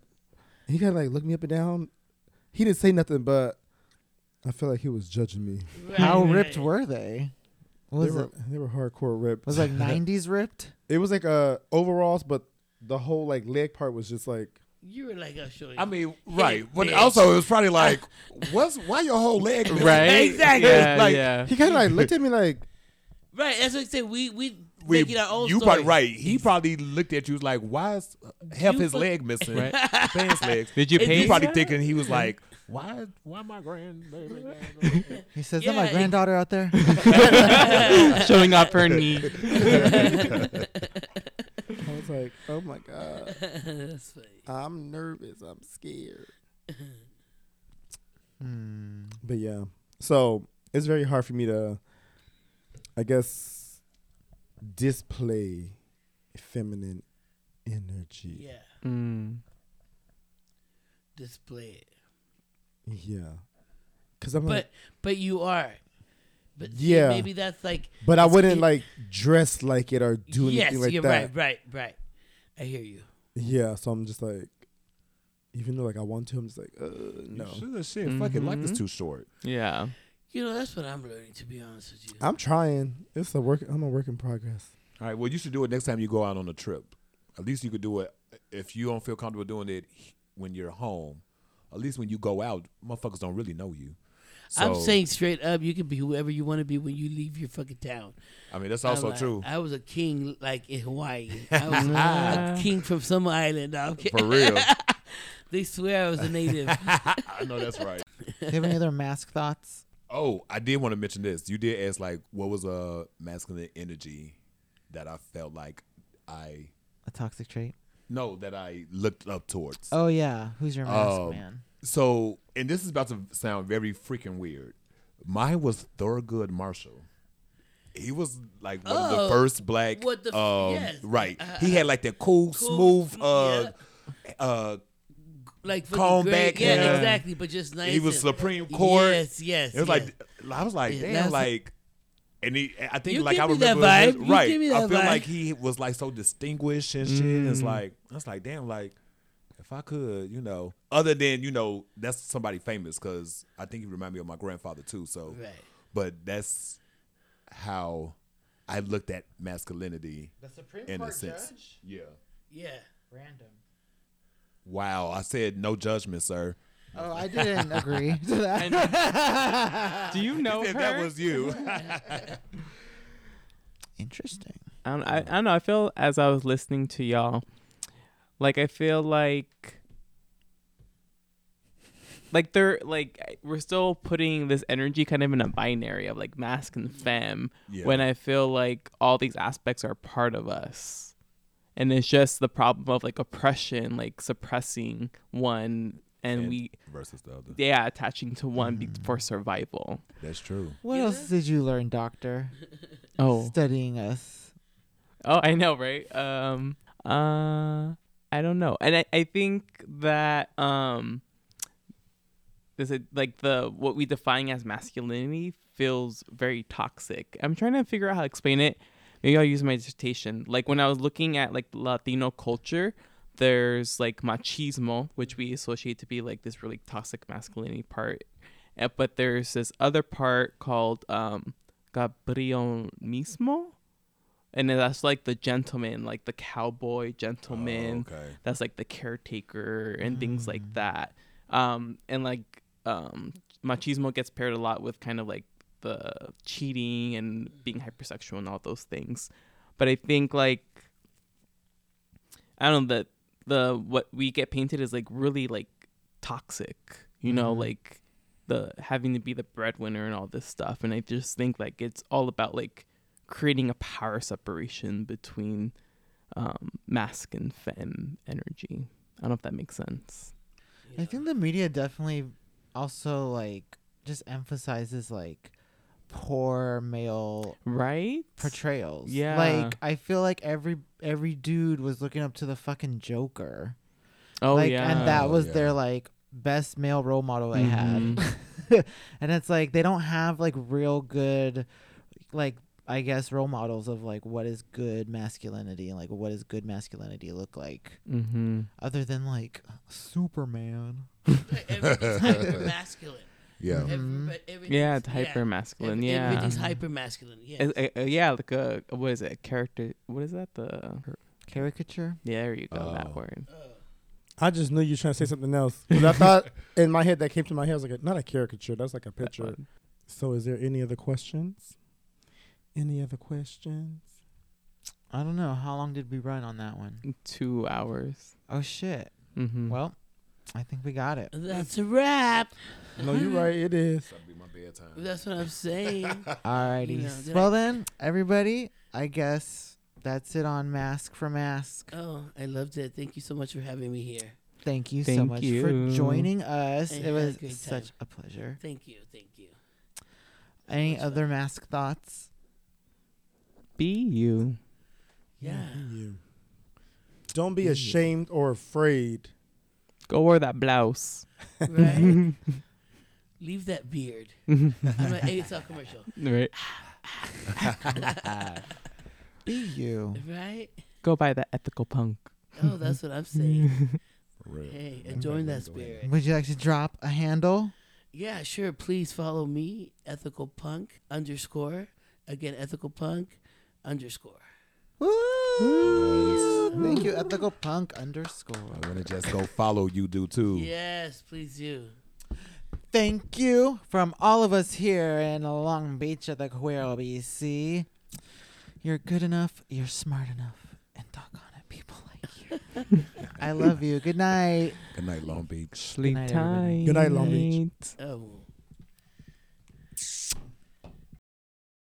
He kind of like looked me up and down. He didn't say nothing, but. I feel like he was judging me. Right, How right. ripped were they? What was they, were, they were hardcore ripped. Was it like nineties ripped? It was like uh, overalls, but the whole like leg part was just like. You were like, I'll show you. I mean, right. But bitch. also, it was probably like, what's why your whole leg? Right? Exactly. Yeah, like, yeah. He kind of like looked at me like. Right. That's what I said. We, we, we making our own you story. Probably, right. He probably looked at you like, why is half you his put, leg missing? Right? Pants legs. Did you pay? You probably thinking he was like. Why? Why my grandbaby? He says, yeah, "Is that my granddaughter out there showing off her knee?" I was like, "Oh my God, that's funny. I'm nervous. I'm scared." mm. But yeah, so it's very hard for me to, I guess, display feminine energy. Yeah. Mm. Display it. Yeah, because I'm. But like, but you are. But yeah, maybe that's like. But I wouldn't it, like dress like it or do yes, anything like you're that. Right, right, right. I hear you. Yeah, so I'm just like, even though like I want to, I'm just like, uh, no. Sure, shit, mm-hmm. fucking life is too short. Yeah. You know that's what I'm learning. To be honest with you, I'm trying. It's a work. I'm a work in progress. All right. Well, you should do it next time you go out on a trip. At least you could do it if you don't feel comfortable doing it when you're home. At least when you go out, motherfuckers don't really know you. So, I'm saying straight up, you can be whoever you want to be when you leave your fucking town. I mean, that's also like, true. I was a king, like, in Hawaii. I was a, a king from some island. I'm For real. They swear I was a native. I know that's right. you have any other mask thoughts? Oh, I did want to mention this. You did ask, like, what was a masculine energy that I felt like I... A toxic trait? No, that I looked up towards. Oh, yeah. Who's your mask um, man? So, and this is about to sound very freaking weird. Mine was Thurgood Marshall. He was, like, one oh, of the first black... What the... Um, yes. Right. Uh, he had, like, that cool, cool smooth... Uh, yeah. uh, Like comb back, yeah, hair. Exactly, but just nice. He was and, Supreme Court. Yes, yes. It was yes. like I was like, yeah, damn, like, and he. I think you like give I remember, that vibe. right? You give me that I feel vibe. Like he was like so distinguished and shit. Mm. It's like I was like, damn, like if I could, you know, other than you know, that's somebody famous because I think he reminded me of my grandfather too. So, right. But that's how I looked at masculinity. The Supreme in Court a sense. Judge. Yeah. Yeah. Random. Wow, I said no judgment, sir. Oh, I didn't agree to that. Do you know her? That was you. Interesting. Um, I, I don't know. I feel as I was listening to y'all, like I feel like, like they're like we're still putting this energy kind of in a binary of like mask and femme. Yeah. When I feel like all these aspects are part of us. And it's just the problem of like oppression, like suppressing one, and, and we versus the other. Yeah, attaching to one mm. for survival. That's true. What yeah. else did you learn, Doctor? Oh, studying us. Oh, I know, right? Um, uh, I don't know, and I, I think that um, is it like the what we define as masculinity feels very toxic. I'm trying to figure out how to explain it. Maybe I'll use my dissertation. Like when I was looking at like Latino culture, there's like machismo, which we associate to be like this really toxic masculinity part. But there's this other part called um, gabrionismo. And that's like the gentleman, like the cowboy gentleman. Oh, okay. That's like the caretaker and mm. things like that. Um, and like um, machismo gets paired a lot with kind of like the cheating and being hypersexual and all those things. But I think like I don't know that the what we get painted is like really like toxic, you mm-hmm. know, like the having to be the breadwinner and all this stuff. And I just think like it's all about like creating a power separation between um mask and femme energy. I don't know if that makes sense. Yeah. I think the media definitely also like just emphasizes like poor male right portrayals. Yeah, like I feel like every every dude was looking up to the fucking Joker. Oh, like, yeah, and that was oh, yeah. their like best male role model they mm-hmm. had. And it's like they don't have like real good like I guess role models of like what is good masculinity and like what does good masculinity look like mm-hmm. other than like Superman. Everything's hyper-masculine. Yeah. Mm-hmm. Yeah, it's hyper masculine. Yeah, yeah. Everything's hyper masculine. Yeah. Uh, uh, yeah, like a what is it? A character? What is that? The caricature? Yeah, there you go. Uh, that word. Uh, I just knew you were trying to say something else. Because I thought in my head that came to my head. I was like, not a caricature. That's like a picture. So, is there any other questions? Any other questions? I don't know. How long did we run on that one? Two hours. Oh shit. Mm-hmm. Well. I think we got it. That's a wrap. No, you're right. It is. That'll be my bedtime. That's what I'm saying. Alrighty. You know, well I... then, everybody, I guess that's it on Mask for Mask. Oh, I loved it. Thank you so much for having me here. Thank you thank so much you. for joining us. And it was a such a pleasure. Thank you. Thank you. Any much other fun. Mask thoughts? Be you. Yeah. yeah be you. Don't be, be ashamed you. or afraid. Go wear that blouse. Right? Leave that beard. I'm an A S L commercial. Right. Be you. Right? Go buy that ethical punk. Oh, that's what I'm saying. Right. Hey, and join that spirit. Would you like to drop a handle? Yeah, sure. Please follow me, ethical punk underscore. Again, ethical punk underscore. Woo! Nice. Thank you, ethical punk underscore. I want to just go follow you, do too. Yes, please do. Thank you from all of us here in Long Beach at the Queer L B C. You're good enough, you're smart enough, and doggone it, people like you. I love you. Good night. Good night, Long Beach. Sleep tight. Good night, Long Beach. Oh.